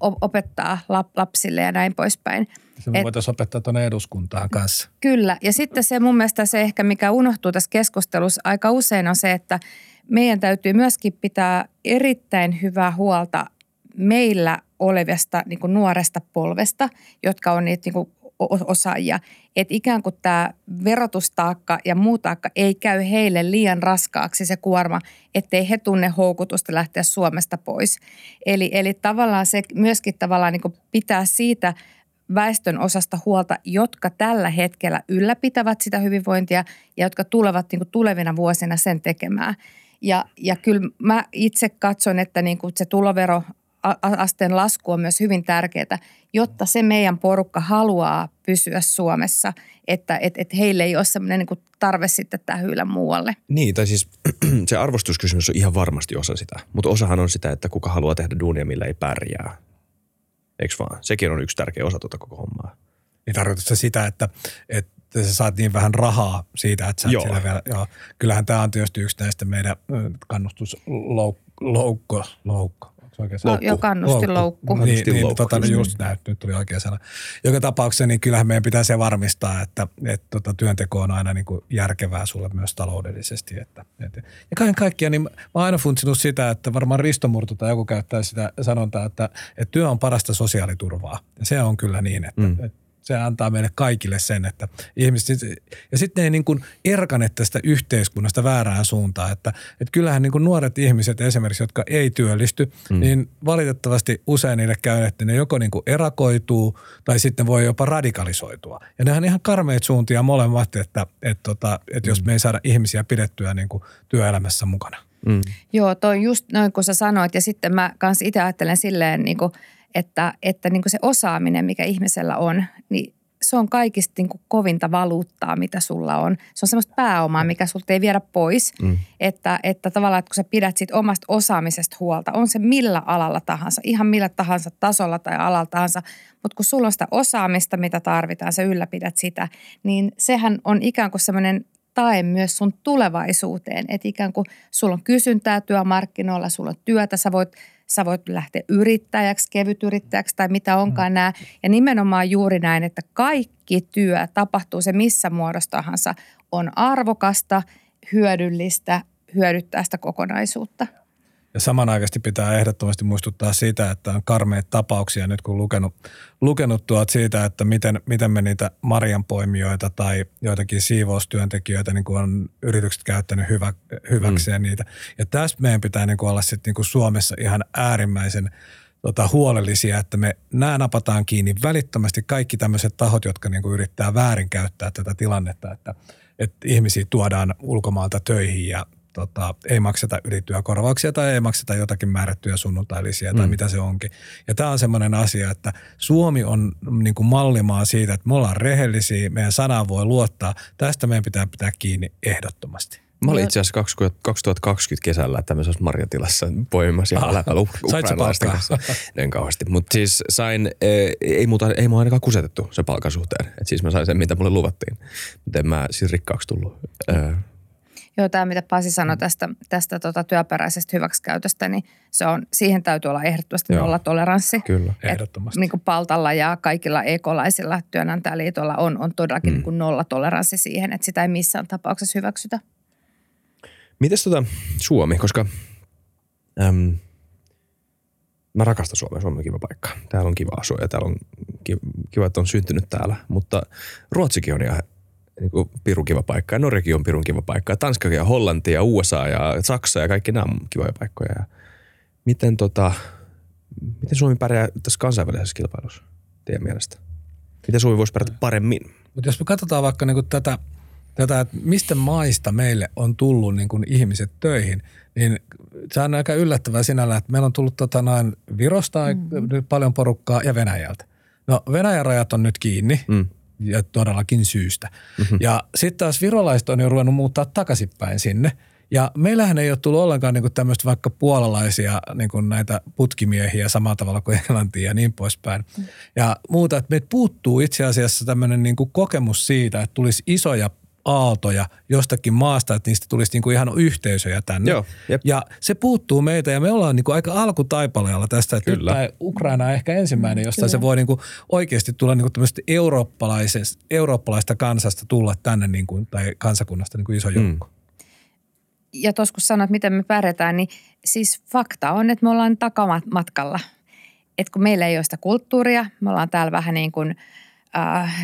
opettaa lapsille ja näin poispäin. Se me voitaisiin opettaa tuonne eduskuntaan kanssa. Kyllä ja sitten se mun mielestä se ehkä mikä unohtuu tässä keskustelussa aika usein on se, että meidän täytyy myöskin pitää erittäin hyvää huolta meillä olevasta niin kuin nuoresta polvesta, jotka on niitä niin kuin osaajia. Että ikään kuin tämä verotustaakka ja muu taakka ei käy heille liian raskaaksi se kuorma, ettei he tunne houkutusta lähteä Suomesta pois. Eli, eli tavallaan se myöskin tavallaan niin kuin pitää siitä väestön osasta huolta, jotka tällä hetkellä ylläpitävät sitä hyvinvointia ja jotka tulevat niin kuin tulevina vuosina sen tekemään. Ja, ja kyllä mä itse katson, että niin kuin se tulovero asteen lasku on myös hyvin tärkeää, jotta se meidän porukka haluaa pysyä Suomessa, että et, et heille ei ole semmoinen niin kuin tarve sitten tähyillä muualle. Niin, tai siis se arvostuskysymys on ihan varmasti osa sitä, mutta osahan on sitä, että kuka haluaa tehdä duunia, millä ei pärjää. Eikö vaan? Sekin on yksi tärkeä osa tuota koko hommaa. Niin tarkoitatko sitä, että, että sä saat niin vähän rahaa siitä, että sä et siellä vielä, joo. Kyllähän tämä on tietysti yksi näistä meidän kannustusloukko, loukko. No, jo kannustinloukku. Niin, kannustinloukku. Niin tota, niin just näin, nyt tuli oikea sana. Joka tapauksessa niin kyllähän meidän pitää se varmistaa, että et, tota, työnteko on aina niin kuin järkevää sulle myös taloudellisesti. Että, et. Ja kaiken kaikkiaan niin mä oon aina funtsinut sitä, että varmaan Risto Murto tai joku käyttää sitä sanontaa, että, että työ on parasta sosiaaliturvaa. Ja se on kyllä niin, että mm. et, se antaa meille kaikille sen, että ihmiset, ja sitten ne ei niin kuin erkane tästä yhteiskunnasta väärään suuntaan, että, että kyllähän niin kuin nuoret ihmiset esimerkiksi, jotka ei työllisty, mm. niin valitettavasti usein niille käy, että ne joko niin kuin erakoituu tai sitten voi jopa radikalisoitua. Ja nehän on ihan karmeita suuntia molemmat, että, että, että, että jos me ei saada ihmisiä pidettyä niin kuin työelämässä mukana. Mm. Joo, toi on just noin kuin sä sanoit, ja sitten mä kanssa itse ajattelen silleen niin kuin että, että niin kuin se osaaminen, mikä ihmisellä on, niin se on kaikista niin kuin kovinta valuuttaa, mitä sulla on. Se on semmoista pääomaa, mikä sulta ei viedä pois, mm. että, että tavallaan, että kun sä pidät siitä omasta osaamisesta huolta, on se millä alalla tahansa, ihan millä tahansa tasolla tai alalla tahansa, mutta kun sulla on sitä osaamista, mitä tarvitaan, sä ylläpidät sitä, niin sehän on ikään kuin semmoinen tae myös sun tulevaisuuteen, että ikään kuin sulla on kysyntää työmarkkinoilla, sulla on työtä, sä voit Sä voit lähteä yrittäjäksi, kevytyrittäjäksi tai mitä onkaan nämä. Ja nimenomaan juuri näin, että kaikki työ tapahtuu se missä muodostahansa on arvokasta hyödyllistä hyödyttää sitä kokonaisuutta. Ja samanaikaisesti pitää ehdottomasti muistuttaa siitä, että on karmeita tapauksia nyt kun lukenut, lukenut tuot siitä, että miten, miten me niitä marjanpoimijoita tai joitakin siivoustyöntekijöitä niin on yritykset käyttänyt hyvä, hyväkseen mm. niitä. Ja tässä meidän pitää niin olla sitten niin Suomessa ihan äärimmäisen tota, huolellisia, että me nämä napataan kiinni välittömästi kaikki tämmöiset tahot, jotka niin yrittää väärinkäyttää tätä tilannetta, että, että ihmisiä tuodaan ulkomaalta töihin ja Tota, ei makseta ylityökorvauksia tai ei makseta jotakin määrättyä sunnuntailisiä tai mm. mitä se onkin. Ja tämä on semmoinen asia, että Suomi on niin kuin mallimaa siitä, että me ollaan rehellisiä, meidän sanaan voi luottaa. Tästä meidän pitää pitää kiinni ehdottomasti. Mä olin itse asiassa kaksituhattakaksikymmentä kesällä tämmöisessä marjatilassa poimimassa ja läpällä ukrainalaisten kanssa. En kauheasti. Mutta siis sain, ei muuta, ei mua ainakaan kusetettu sen palkan suhteen. Et siis mä sain sen, mitä mulle luvattiin. Miten mä siis rikkaaksi tullut. Joo, tämä mitä Pasi sanoi tästä, tästä tota, työperäisestä hyväksikäytöstä, niin se on, siihen täytyy olla ehdottomasti nollatoleranssi. Kyllä, ehdottomasti. Et, niin kuin Paltalla ja kaikilla ekolaisilla työnantajaliitolla on, on todellakin mm. niin kuin nollatoleranssi siihen, että sitä ei missään tapauksessa hyväksytä. Mites tota Suomi, koska äm, mä rakastan Suomea, Suomi on kiva paikka. Täällä on kiva asua ja täällä on kiva, että on syntynyt täällä, mutta Ruotsikin on ihan niin pirun kiva paikka. Norjakin on pirun kiva paikka. Tanska ja Hollanti ja U S A ja Saksa ja kaikki nämä on kivoja paikkoja. Ja miten, tota, miten Suomi pärjää tässä kansainvälisessä kilpailussa teidän mielestä? Miten Suomi voisi pärjätä paremmin? Mutta jos me katsotaan vaikka niin tätä, tätä, että mistä maista meille on tullut niin ihmiset töihin, niin se on aika yllättävää sinällä, että meillä on tullut tota noin Virosta mm. paljon porukkaa ja Venäjältä. No Venäjän rajat on nyt kiinni. Mm. Ja todellakin syystä. Mm-hmm. Ja sitten taas virolaiset on jo ruvennut muuttaa takaisinpäin sinne. Ja meillähän ei ole tullut ollenkaan niinku tämmöistä vaikka puolalaisia niinku näitä putkimiehiä samalla tavalla kuin Englantia ja niin poispäin. Mm. Ja muuta, että meiltä puuttuu itse asiassa tämmöinen niinku kokemus siitä, että tulisi isoja aaltoja jostakin maasta, että niistä tulisi niinku ihan yhteisöjä tänne. Joo, ja se puuttuu meitä ja me ollaan niinku aika alkutaipaleella tästä, että nyt tämä Ukraina on ehkä ensimmäinen, josta se voi niinku oikeasti tulla niinku tämmöistä eurooppalaista kansasta tulla tänne niinku, tai kansakunnasta niinku iso joukko. Mm. Ja tuossa kun sanoit, miten me pärjätään, niin siis fakta on, että me ollaan takamatkalla. Että kun meillä ei ole sitä kulttuuria, me ollaan täällä vähän niin kuin Äh,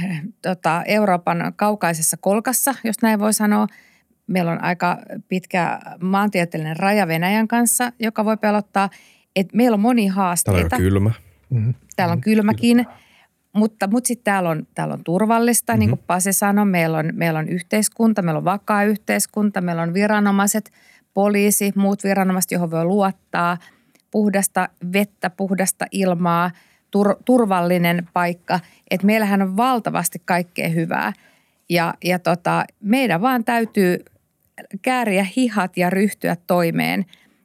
tota, Euroopan kaukaisessa kolkassa, jos näin voi sanoa. Meillä on aika pitkä maantieteellinen raja Venäjän kanssa, joka voi pelottaa, että meillä on monia haasteita. Täällä on kylmä. Mm-hmm. Täällä on kylmäkin, kylmä. mutta, mutta sitten täällä on, täällä on turvallista, mm-hmm. niin kuin Pasi sanoi. Meillä on, meillä on yhteiskunta, meillä on vakaa yhteiskunta, meillä on viranomaiset, poliisi, muut viranomaiset, johon voi luottaa. Puhdasta vettä, puhdasta ilmaa. Turvallinen paikka, että meillähän on valtavasti kaikkea hyvää ja, ja tota, meidän vaan täytyy kääriä hihat ja ryhtyä toimeen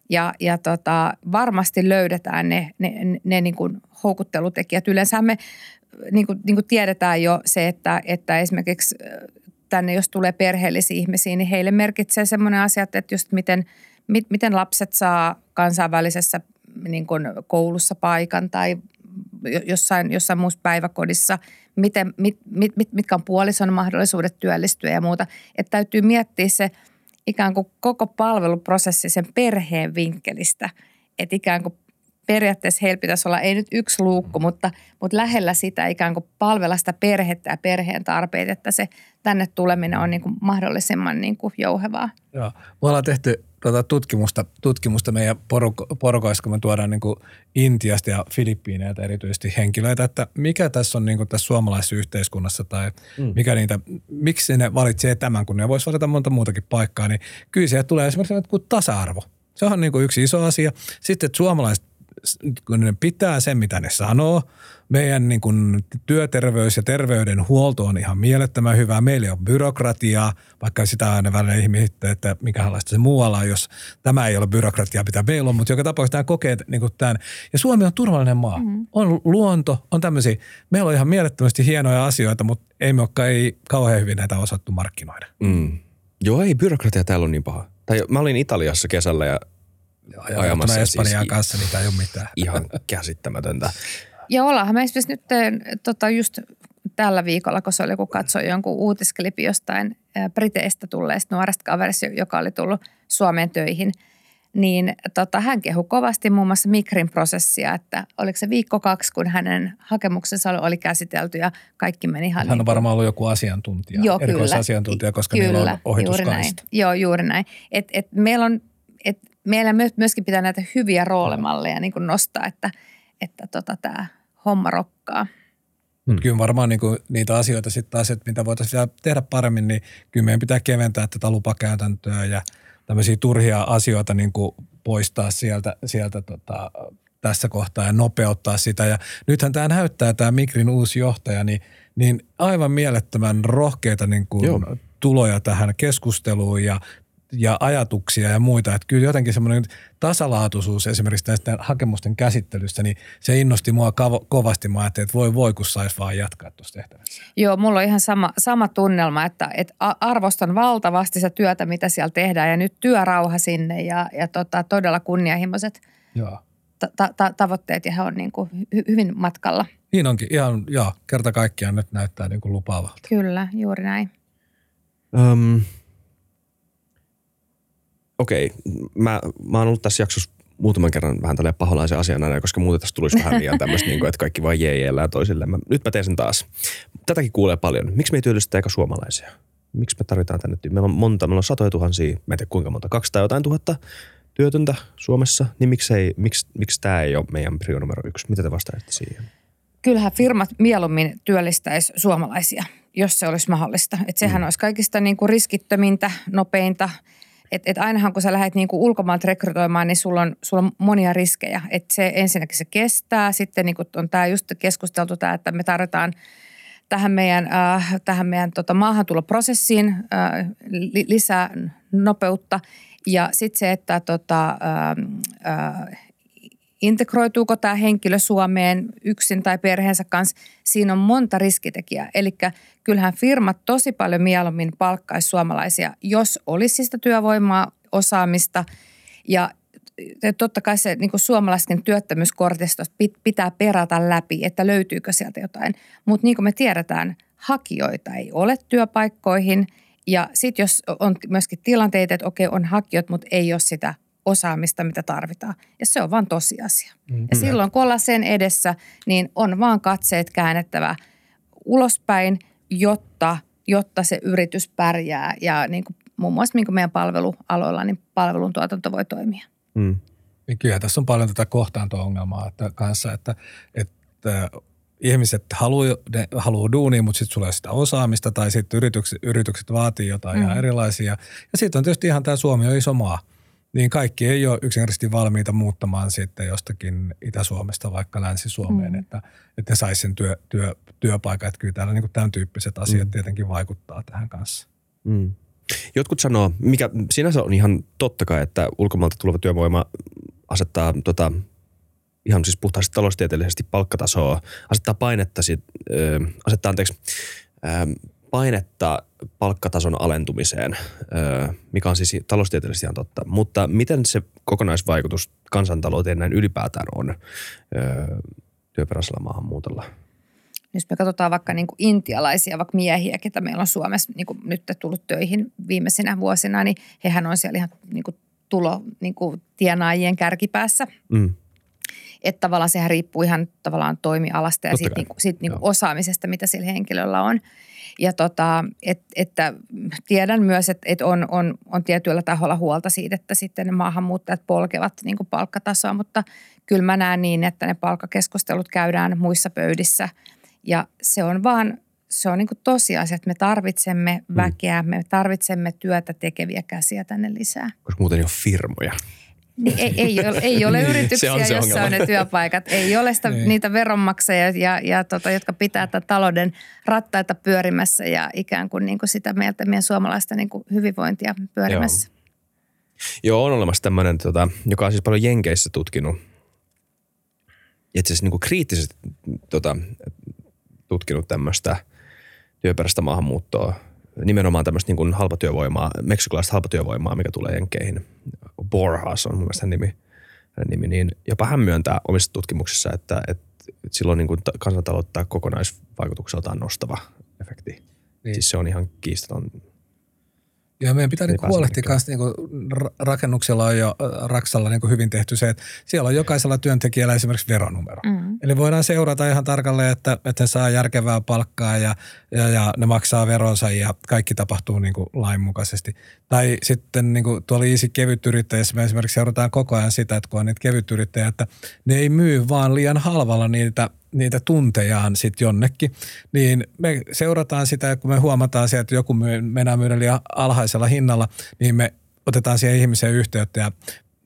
ja, ja tota, varmasti löydetään ne, ne, ne niin kuin houkuttelutekijät. Yleensä me niin kuin, niin kuin tiedetään jo se, että, että esimerkiksi tänne jos tulee perheellisiä ihmisiä, niin heille merkitsee semmoinen asia, että just miten, miten lapset saa kansainvälisessä niin kuin koulussa paikan tai jossain, jossain muussa päiväkodissa, miten, mit, mit, mitkä on puolison mahdollisuudet työllistyä ja muuta. Että täytyy miettiä se ikään kuin koko palveluprosessi sen perheen vinkkelistä. Että ikään kuin periaatteessa heillä pitäisi olla, ei nyt yksi luukku, mutta, mutta lähellä sitä ikään kuin palvella sitä perhettä ja perheen tarpeet, että se tänne tuleminen on niin kuin mahdollisimman niin kuin jouhevaa. Joo, me ollaan tehty Tuota tutkimusta, tutkimusta meidän poruk- porukoissa, kun me tuodaan niin kuin Intiasta ja Filippiineiltä erityisesti henkilöitä, että mikä tässä on niin kuin tässä suomalaisessa yhteiskunnassa tai mm. mikä niitä, miksi ne valitsee tämän, kun ne voisi valita monta muutakin paikkaa, niin kyllä siellä tulee esimerkiksi tasa-arvo. Se on niin kuin yksi iso asia. Sitten, että suomalaiset, kun ne pitää sen, mitä ne sanoo. Meidän niin kuin työterveys ja terveydenhuolto on ihan mielettömän hyvää. Meillä on byrokratiaa, vaikka sitä aina välillä ihmiset, että minkälaista se muualla on, jos tämä ei ole byrokratiaa, pitää meillä on, mutta joka tapauksessa tämä kokee niin kuin tämän. Ja Suomi on turvallinen maa. Mm-hmm. On luonto, on tämmöisiä. Meillä on ihan mielettömästi hienoja asioita, mutta ei me olekaan ei kauhean hyvin näitä osattu markkinoida. Mm. Joo, ei byrokratia täällä on niin paha. Tai mä olin Italiassa kesällä ja ajamassa Espanjaan siis kanssa, niin tämä ei ole mitään. Ihan käsittämätöntä. Ja ollaanhan me esimerkiksi nyt tota, just tällä viikolla, kun se oli, kun katsoin jonkun uutisklipin jostain Briteistä tulleesta nuoresta kaverista, joka oli tullut Suomeen töihin, niin tota, hän kehui kovasti muun muassa Migrin prosessia, että oliko se viikko kaksi, kun hänen hakemuksensa oli käsitelty ja kaikki meni ihan... Hän on varmaan ollut joku asiantuntija, joo, erikoisasiantuntija, koska kyllä, niillä on ohituskaista. Joo, juuri näin. Et, et meillä on, et meillä myöskin pitää näitä hyviä roolimalleja niin kuin nostaa, että että tota, tämä homma rokkaa. Hmm. Kyllä varmaan niin kuin niitä asioita sitten taas, että mitä voitaisiin tehdä paremmin, niin kyllä meidän pitää keventää tätä lupakäytäntöä ja tämmöisiä turhia asioita niin kuin poistaa sieltä, sieltä tota, tässä kohtaa ja nopeuttaa sitä. Ja nythän tämä näyttää, tämä Migrin uusi johtaja, niin, niin aivan mielettömän rohkeita niin kuin tuloja tähän keskusteluun ja ja ajatuksia ja muita. Että kyllä jotenkin semmoinen tasalaatuisuus esimerkiksi näistä hakemusten käsittelystä, niin se innosti mua kavo, kovasti. Mä ajattelin, että voi voi, kun saisi vaan jatkaa tuossa tehtävässä. Joo, mulla on ihan sama, sama tunnelma, että, että arvostan valtavasti sitä työtä, mitä siellä tehdään ja nyt työrauha sinne ja, ja tota, todella kunnianhimoiset ta- ta- tavoitteet ja he on niin kuin hy- hyvin matkalla. Niin onkin. Ihan, joo, kerta kaikkiaan nyt näyttää niin kuin lupaavalta. Kyllä, juuri näin. Um. Okei, mä, mä oon ollut tässä jaksossa muutaman kerran vähän tälleen paholaisen asian aina, koska muuten tässä tulisi vähän liian tämmöistä, niin kuin, että kaikki vaan jeejeellään toisilleen. Mä, nyt mä teen sen taas. Tätäkin kuulee paljon. Miksi me ei työllistetä eikä suomalaisia? Miksi me tarvitaan tänne? Meillä on monta, meillä on satoja tuhansia, mä en tiedä kuinka monta, kaksi tai jotain tuhatta työtöntä Suomessa. Niin miksi, ei, miksi, miksi tämä ei ole meidän prio numero yksi? Mitä te vastaisitte siihen? Kyllähän firmat mieluummin työllistäisi suomalaisia, jos se olisi mahdollista. Että sehän mm. olisi kaikista niin kuin riskittömintä, nopeinta. Että et ainahan kun sä lähdet niinku ulkomaalta rekrytoimaan, niin sulla on, sulla on monia riskejä. Että se ensinnäkin se kestää. Sitten niinku on tämä just keskusteltu tämä, että me tarvitaan tähän meidän, äh, tähän meidän tota, maahantuloprosessiin äh, li, lisää nopeutta. Ja sitten se, että tota, äh, äh, integroituuko tämä henkilö Suomeen yksin tai perheensä kanssa. Siinä on monta riskitekijää. Eli kyllähän firmat tosi paljon mieluummin palkkaisi suomalaisia, jos olisi sitä työvoimaa, osaamista. Ja totta kai se niin kuin suomalaisten työttömyyskortisto pitää perata läpi, että löytyykö sieltä jotain. Mutta niin kuin me tiedetään, hakijoita ei ole työpaikkoihin. Ja sitten jos on myöskin tilanteita, että okei, on hakijat, mutta ei ole sitä osaamista, mitä tarvitaan. Ja se on vaan tosiasia. Mm-hmm. Ja silloin, kun ollaan sen edessä, niin on vaan katseet käännettävä ulospäin, jotta, jotta se yritys pärjää. Ja niin kuin, muun muassa niin kuin meidän palvelualoilla, niin palveluntuotanto voi toimia. Mm. Kyllä, tässä on paljon tätä kohtaanto-ongelmaa että kanssa, että, että ihmiset haluaa, haluaa duunia, mutta sitten sulla ei ole sitä osaamista, tai sitten yritykset, yritykset vaatii jotain mm-hmm. ihan erilaisia. Ja sitten on tietysti ihan tämä Suomi on iso maa. Niin kaikki ei ole yksinkertaisesti valmiita muuttamaan sitten jostakin Itä-Suomesta vaikka Länsi-Suomeen, mm. että, että ne saisi sen työ, työ, työpaikan. Että kyllä täällä niin kuin tämän tyyppiset asiat mm. tietenkin vaikuttaa tähän kanssa. Mm. Jotkut sanoo, mikä sinänsä on ihan totta kai, että ulkomaalta tuleva työvoima asettaa tota, ihan siis puhtaasti taloustieteellisesti palkkatasoa, asettaa painetta, sit, ö, asettaa anteeksi, ö, painetta palkkatason alentumiseen, mikä on siis taloustieteellisesti ihan totta. Mutta miten se kokonaisvaikutus kansantalouteen näin ylipäätään on työperäisellä maahanmuutolla? Jos me katsotaan vaikka niin kuin intialaisia, vaikka miehiä, ketä meillä on Suomessa niin kuin nyt tullut töihin viimeisenä vuosina, niin hehän on siellä ihan niin kuin tulo niin kuin tienaajien kärkipäässä. Mm. Että tavallaan sehän riippuu ihan tavallaan toimialasta ja siitä, niinku, siitä niinku osaamisesta, mitä sillä henkilöllä on. Ja tota, et, että tiedän myös, että et on, on, on tietyllä taholla huolta siitä, että sitten ne maahanmuuttajat polkevat niinku palkkatasoa, mutta kyllä mä näen niin, että ne palkkakeskustelut käydään muissa pöydissä. Ja se on vaan, se on niinku tosiasia, että me tarvitsemme mm. väkeä, me tarvitsemme työtä tekeviä käsiä tänne lisää. Koska muuten ei ole firmoja. Niin, ei, ei ole, ei ole yrityksiä, on jossa on ne työpaikat. Ei ole sitä, niin. niitä veronmaksajia, ja, ja tota, jotka pitää tämän talouden rattaita pyörimässä ja ikään kuin, niin kuin sitä meiltä, meidän suomalaista niin kuin hyvinvointia pyörimässä. Joo, Joo on olemassa tämmöinen, tota, joka on siis paljon Jenkeissä tutkinut. Itse asiassa niin kuin kriittisesti tota, tutkinut tämmöistä työperäistä maahanmuuttoa. Nimenomaan tämmöistä niin kuin halpatyövoimaa, meksikolaista halpatyövoimaa, mikä tulee Jenkeihin. Borjas on mun mielestä hän nimi, hänen nimi. Niin jopa hän myöntää omissa tutkimuksissa, että, että että sillä on niin kuin kansantaloutta kokonaisvaikutukseltaan nostava efekti. Niin. Siis se on ihan kiistaton. Ja meidän pitää niinku huolehtia myös, niinku rakennuksella on jo Raksalla niinku hyvin tehty se, että siellä on jokaisella työntekijällä esimerkiksi veronumero. Mm. Eli voidaan seurata ihan tarkalleen, että, että he saa järkevää palkkaa ja, ja, ja ne maksaa veronsa ja kaikki tapahtuu niinku lainmukaisesti. Tai sitten niinku tuolla Easy kevytyrittäjissä me esimerkiksi seurataan koko ajan sitä, että kun on niitä kevytyrittäjiä, että ne ei myy vaan liian halvalla niitä niitä tuntejaan sitten jonnekin, niin me seurataan sitä, ja kun me huomataan sieltä, että joku myy, mennään myydä liian alhaisella hinnalla, niin me otetaan siihen ihmiseen yhteyttä ja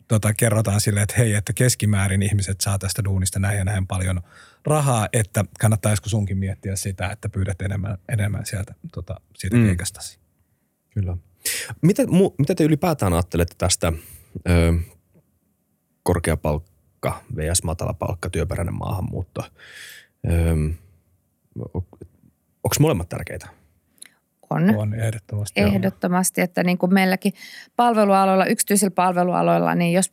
tota, kerrotaan sille, että hei, että keskimäärin ihmiset saa tästä duunista näin ja näin paljon rahaa, että kannattaisiko sunkin miettiä sitä, että pyydät enemmän, enemmän sieltä tota, siitä mm. keikastasi. Kyllä. Mitä, mu, mitä te ylipäätään ajattelette tästä ö, korkeapalkka versus matala palkka, työperäinen maahanmuutto. Öö, Onko molemmat tärkeitä? On. On ehdottomasti. Ehdottomasti, että niin kuin meilläkin palvelualoilla, yksityisillä palvelualoilla, niin jos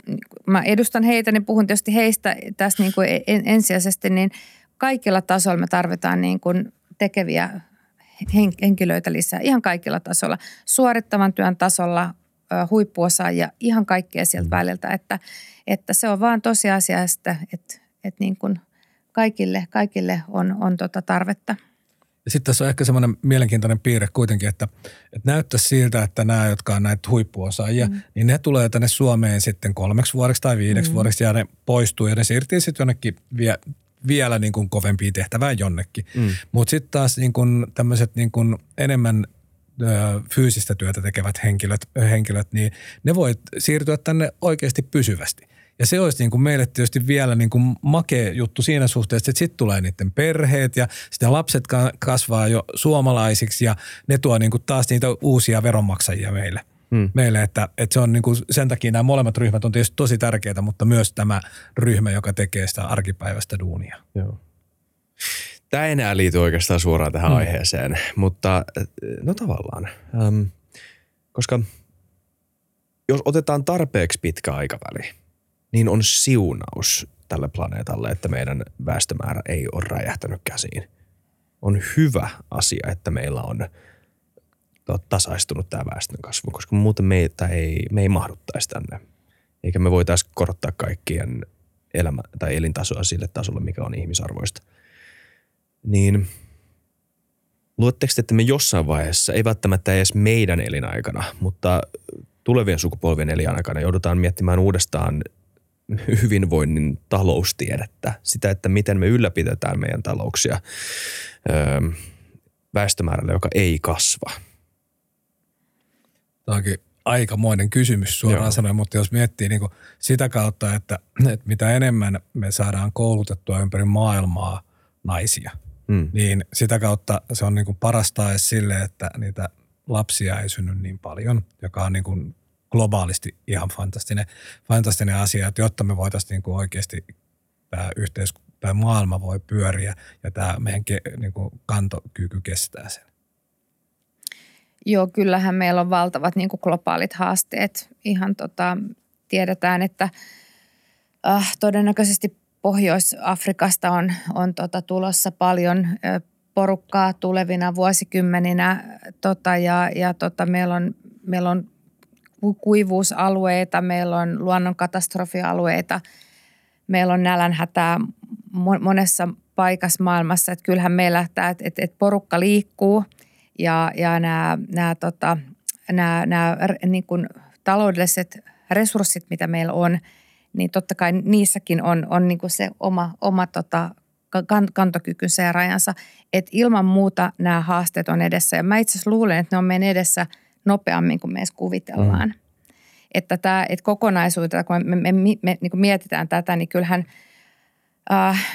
mä edustan heitä, niin puhun tietysti heistä tässä niin kuin ensisijaisesti, niin kaikilla tasoilla me tarvitaan niin kuin tekeviä henkilöitä lisää. Ihan kaikilla tasoilla. Suorittavan työn tasolla, huippuosaajia, ihan kaikkea sieltä väliltä, että, että se on vaan tosiasia, että, että, että niin kuin kaikille, kaikille on, on tota tarvetta. Ja sitten tässä on ehkä semmoinen mielenkiintoinen piirre kuitenkin, että, että näyttäisi siltä, että nämä, jotka on näitä huippuosaajia, mm. niin ne tulee tänne Suomeen sitten kolmeksi vuodeksi tai viideksi mm. vuodeksi ja ne poistuu ja ne siirtyy sitten jonnekin vie, vielä niin kuin kovempia tehtävää jonnekin. Mm. Mutta sitten taas niin kuin tämmöiset niin kuin enemmän fyysistä työtä tekevät henkilöt, henkilöt, niin ne voi siirtyä tänne oikeasti pysyvästi. Ja se olisi niin kuin meille tietysti vielä niin kuin makea juttu siinä suhteessa, että sitten tulee niiden perheet ja sitten lapset kasvaa jo suomalaisiksi ja ne tuo niin kuin taas niitä uusia veronmaksajia meille. Hmm. meille että, että se on niin kuin, sen takia nämä molemmat ryhmät on tietysti tosi tärkeitä, mutta myös tämä ryhmä, joka tekee sitä arkipäiväistä duunia. Joo. Tämä ei enää liity oikeastaan suoraan tähän mm. aiheeseen, mutta no tavallaan, Öm, koska jos otetaan tarpeeksi pitkä aikaväli, niin on siunaus tälle planeetalle, että meidän väestömäärä ei ole räjähtänyt käsiin. On hyvä asia, että meillä on tasaistunut tämä väestön kasvu, koska muuten meitä ei, me ei mahduttaisi tänne, eikä me voitaisiin korottaa kaikkien elämä- tai elintasoa sille tasolle, mikä on ihmisarvoista. Niin luotteko, että me jossain vaiheessa, ei välttämättä edes meidän elinaikana, mutta tulevien sukupolvien elinaikana joudutaan miettimään uudestaan hyvinvoinnin taloustiedettä, sitä, että miten me ylläpidetään meidän talouksia öö, väestömäärällä, joka ei kasva. Tämä onkin aikamoinen kysymys suoraan sanoen, mutta jos miettii niin kuin sitä kautta, että, että mitä enemmän me saadaan koulutettua ympäri maailmaa naisia, Mm. niin sitä kautta se on niin kuin paras tae sille, että niitä lapsia ei synny niin paljon, joka on niin kuin globaalisti ihan fantastinen, fantastinen asia, että jotta me voitaisiin niin kuin oikeasti tämä yhteiskunta, tämä maailma voi pyöriä ja tämä meidän ke, niin kuin kantokyky kestää sen. Joo, kyllähän meillä on valtavat niin kuin globaalit haasteet. Ihan tota, tiedetään, että äh, todennäköisesti Pohjois-Afrikasta on, on tota, tulossa paljon porukkaa tulevina vuosikymmeninä tota, ja, ja tota, meillä on, meillä on kuivuusalueita, meillä on luonnonkatastrofialueita, meillä on nälänhätää monessa paikassa maailmassa. Että kyllähän meillä tämä, että, että, että porukka liikkuu ja, ja nämä, nämä, tota, nämä, nämä niin kuin taloudelliset resurssit, mitä meillä on, niin totta kai niissäkin on, on niin kuin se oma, oma tota, kantokykynsä ja rajansa. Et ilman muuta nämä haasteet on edessä. Ja mä itse asiassa luulen, että ne on meidän edessä nopeammin kuin me edes kuvitellaan. Mm. Että tämä, et kokonaisuutena, kun me, me, me, me niin kuin mietitään tätä, niin kyllähän äh,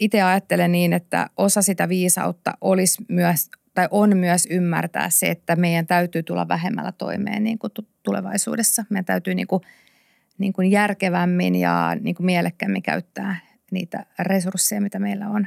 itse ajattelen niin, että osa sitä viisautta olisi myös, tai on myös ymmärtää se, että meidän täytyy tulla vähemmällä toimeen niin kuin tulevaisuudessa. Meidän täytyy niin kuin niin kuin järkevämmin ja niin kuin mielekkäämmin käyttää niitä resursseja, mitä meillä on.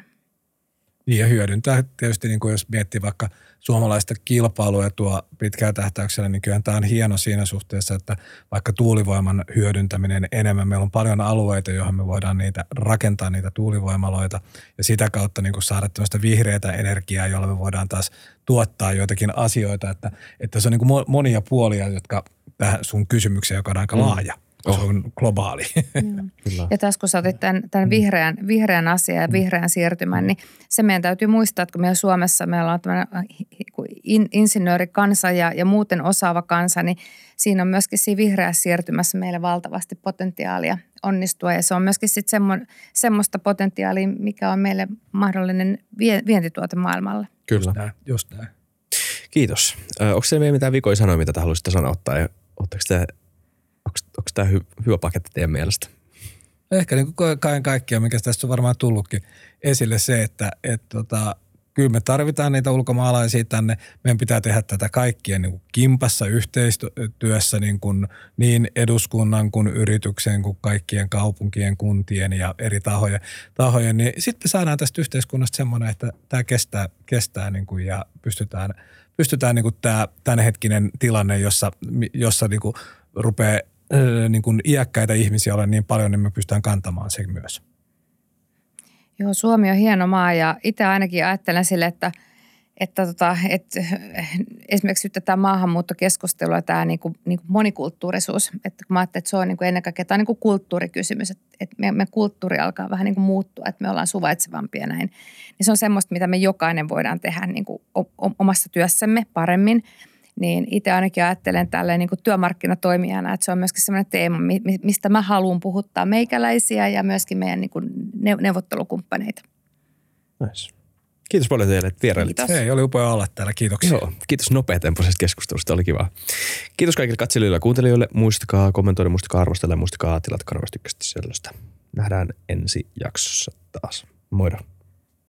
Ja hyödyntää tietysti, niin kuin jos miettii vaikka suomalaista kilpailuetua pitkään tähtäyksellä, niin kyllä tämä on hieno siinä suhteessa, että vaikka tuulivoiman hyödyntäminen enemmän, meillä on paljon alueita, joihin me voidaan niitä rakentaa, niitä tuulivoimaloita, ja sitä kautta niin kuin saada tämmöistä vihreätä energiaa, jolla me voidaan taas tuottaa joitakin asioita, että, että se on niin kuin monia puolia, jotka tähän sun kysymykseen, joka on aika mm. laaja. Oh. Se on globaali. Kyllä. Ja tässä kun sä otit tämän, tämän vihreän, vihreän asian ja vihreän siirtymän, niin se meidän täytyy muistaa, että kun meillä Suomessa meillä on tämmöinen in, insinöörikansa ja, ja muuten osaava kansa, niin siinä on myöskin siinä vihreässä siirtymässä meillä valtavasti potentiaalia onnistua. Ja se on myöskin sitten semmo, semmoista potentiaalia, mikä on meille mahdollinen vie, vientituote maailmalle. Kyllä. Just näin. Just näin. Kiitos. Ö, onko se vielä mitään vikoja sanoja, mitä te haluaisitte sanoa? Oletteko te... Onko tämä hy- hyvä paketti teidän mielestä? Ehkä niin kuin kaiken kaikkiaan, mikä tässä on varmaan tullutkin esille se, että et tota, kyllä me tarvitaan niitä ulkomaalaisia tänne. Meidän pitää tehdä tätä kaikkien niin kuin kimpassa yhteistyössä niin, kuin, niin eduskunnan kuin yrityksen kuin kaikkien kaupunkien, kuntien ja eri tahojen. tahojen niin sitten me saadaan tästä yhteiskunnasta semmoinen, että tämä kestää, kestää niin kuin, ja pystytään, pystytään niin kuin tämä tämänhetkinen tilanne, jossa, jossa niin kuin rupeaa niin kuin iäkkäitä ihmisiä ole niin paljon, niin me pystytään kantamaan sen myös. Joo, Suomi on hieno maa ja itse ainakin ajattelen sille, että, että, tota, että esimerkiksi nyt tätä maahanmuuttokeskustelua ja tämä niin kuin, niin kuin monikulttuurisuus, että kun mä ajattelen, että se on niin kuin ennen kaikkea, tämä on niin kuin kulttuurikysymys, että, että me, me kulttuuri alkaa vähän niin kuin muuttua, että me ollaan suvaitsevampia näin. Ja se on semmoista, mitä me jokainen voidaan tehdä niin kuin omassa työssämme paremmin. Niin itse ainakin ajattelen tälleen niin kuin työmarkkinatoimijana, että se on myöskin semmoinen teema, mistä mä haluan puhuttaa meikäläisiä ja myöskin meidän niin kuin neuvottelukumppaneita. Nice. Kiitos paljon teille, että vierailit. Hei, oli upea olla täällä. Kiitoksia. Joo, kiitos nopeatempoisesta keskustelusta, oli kiva. Kiitos kaikille katselijoille ja kuuntelijoille. Muistakaa kommentoida, muistakaa arvostella ja muistakaa tilata kanavasta ykköstä sellaista. Nähdään ensi jaksossa taas. Moida.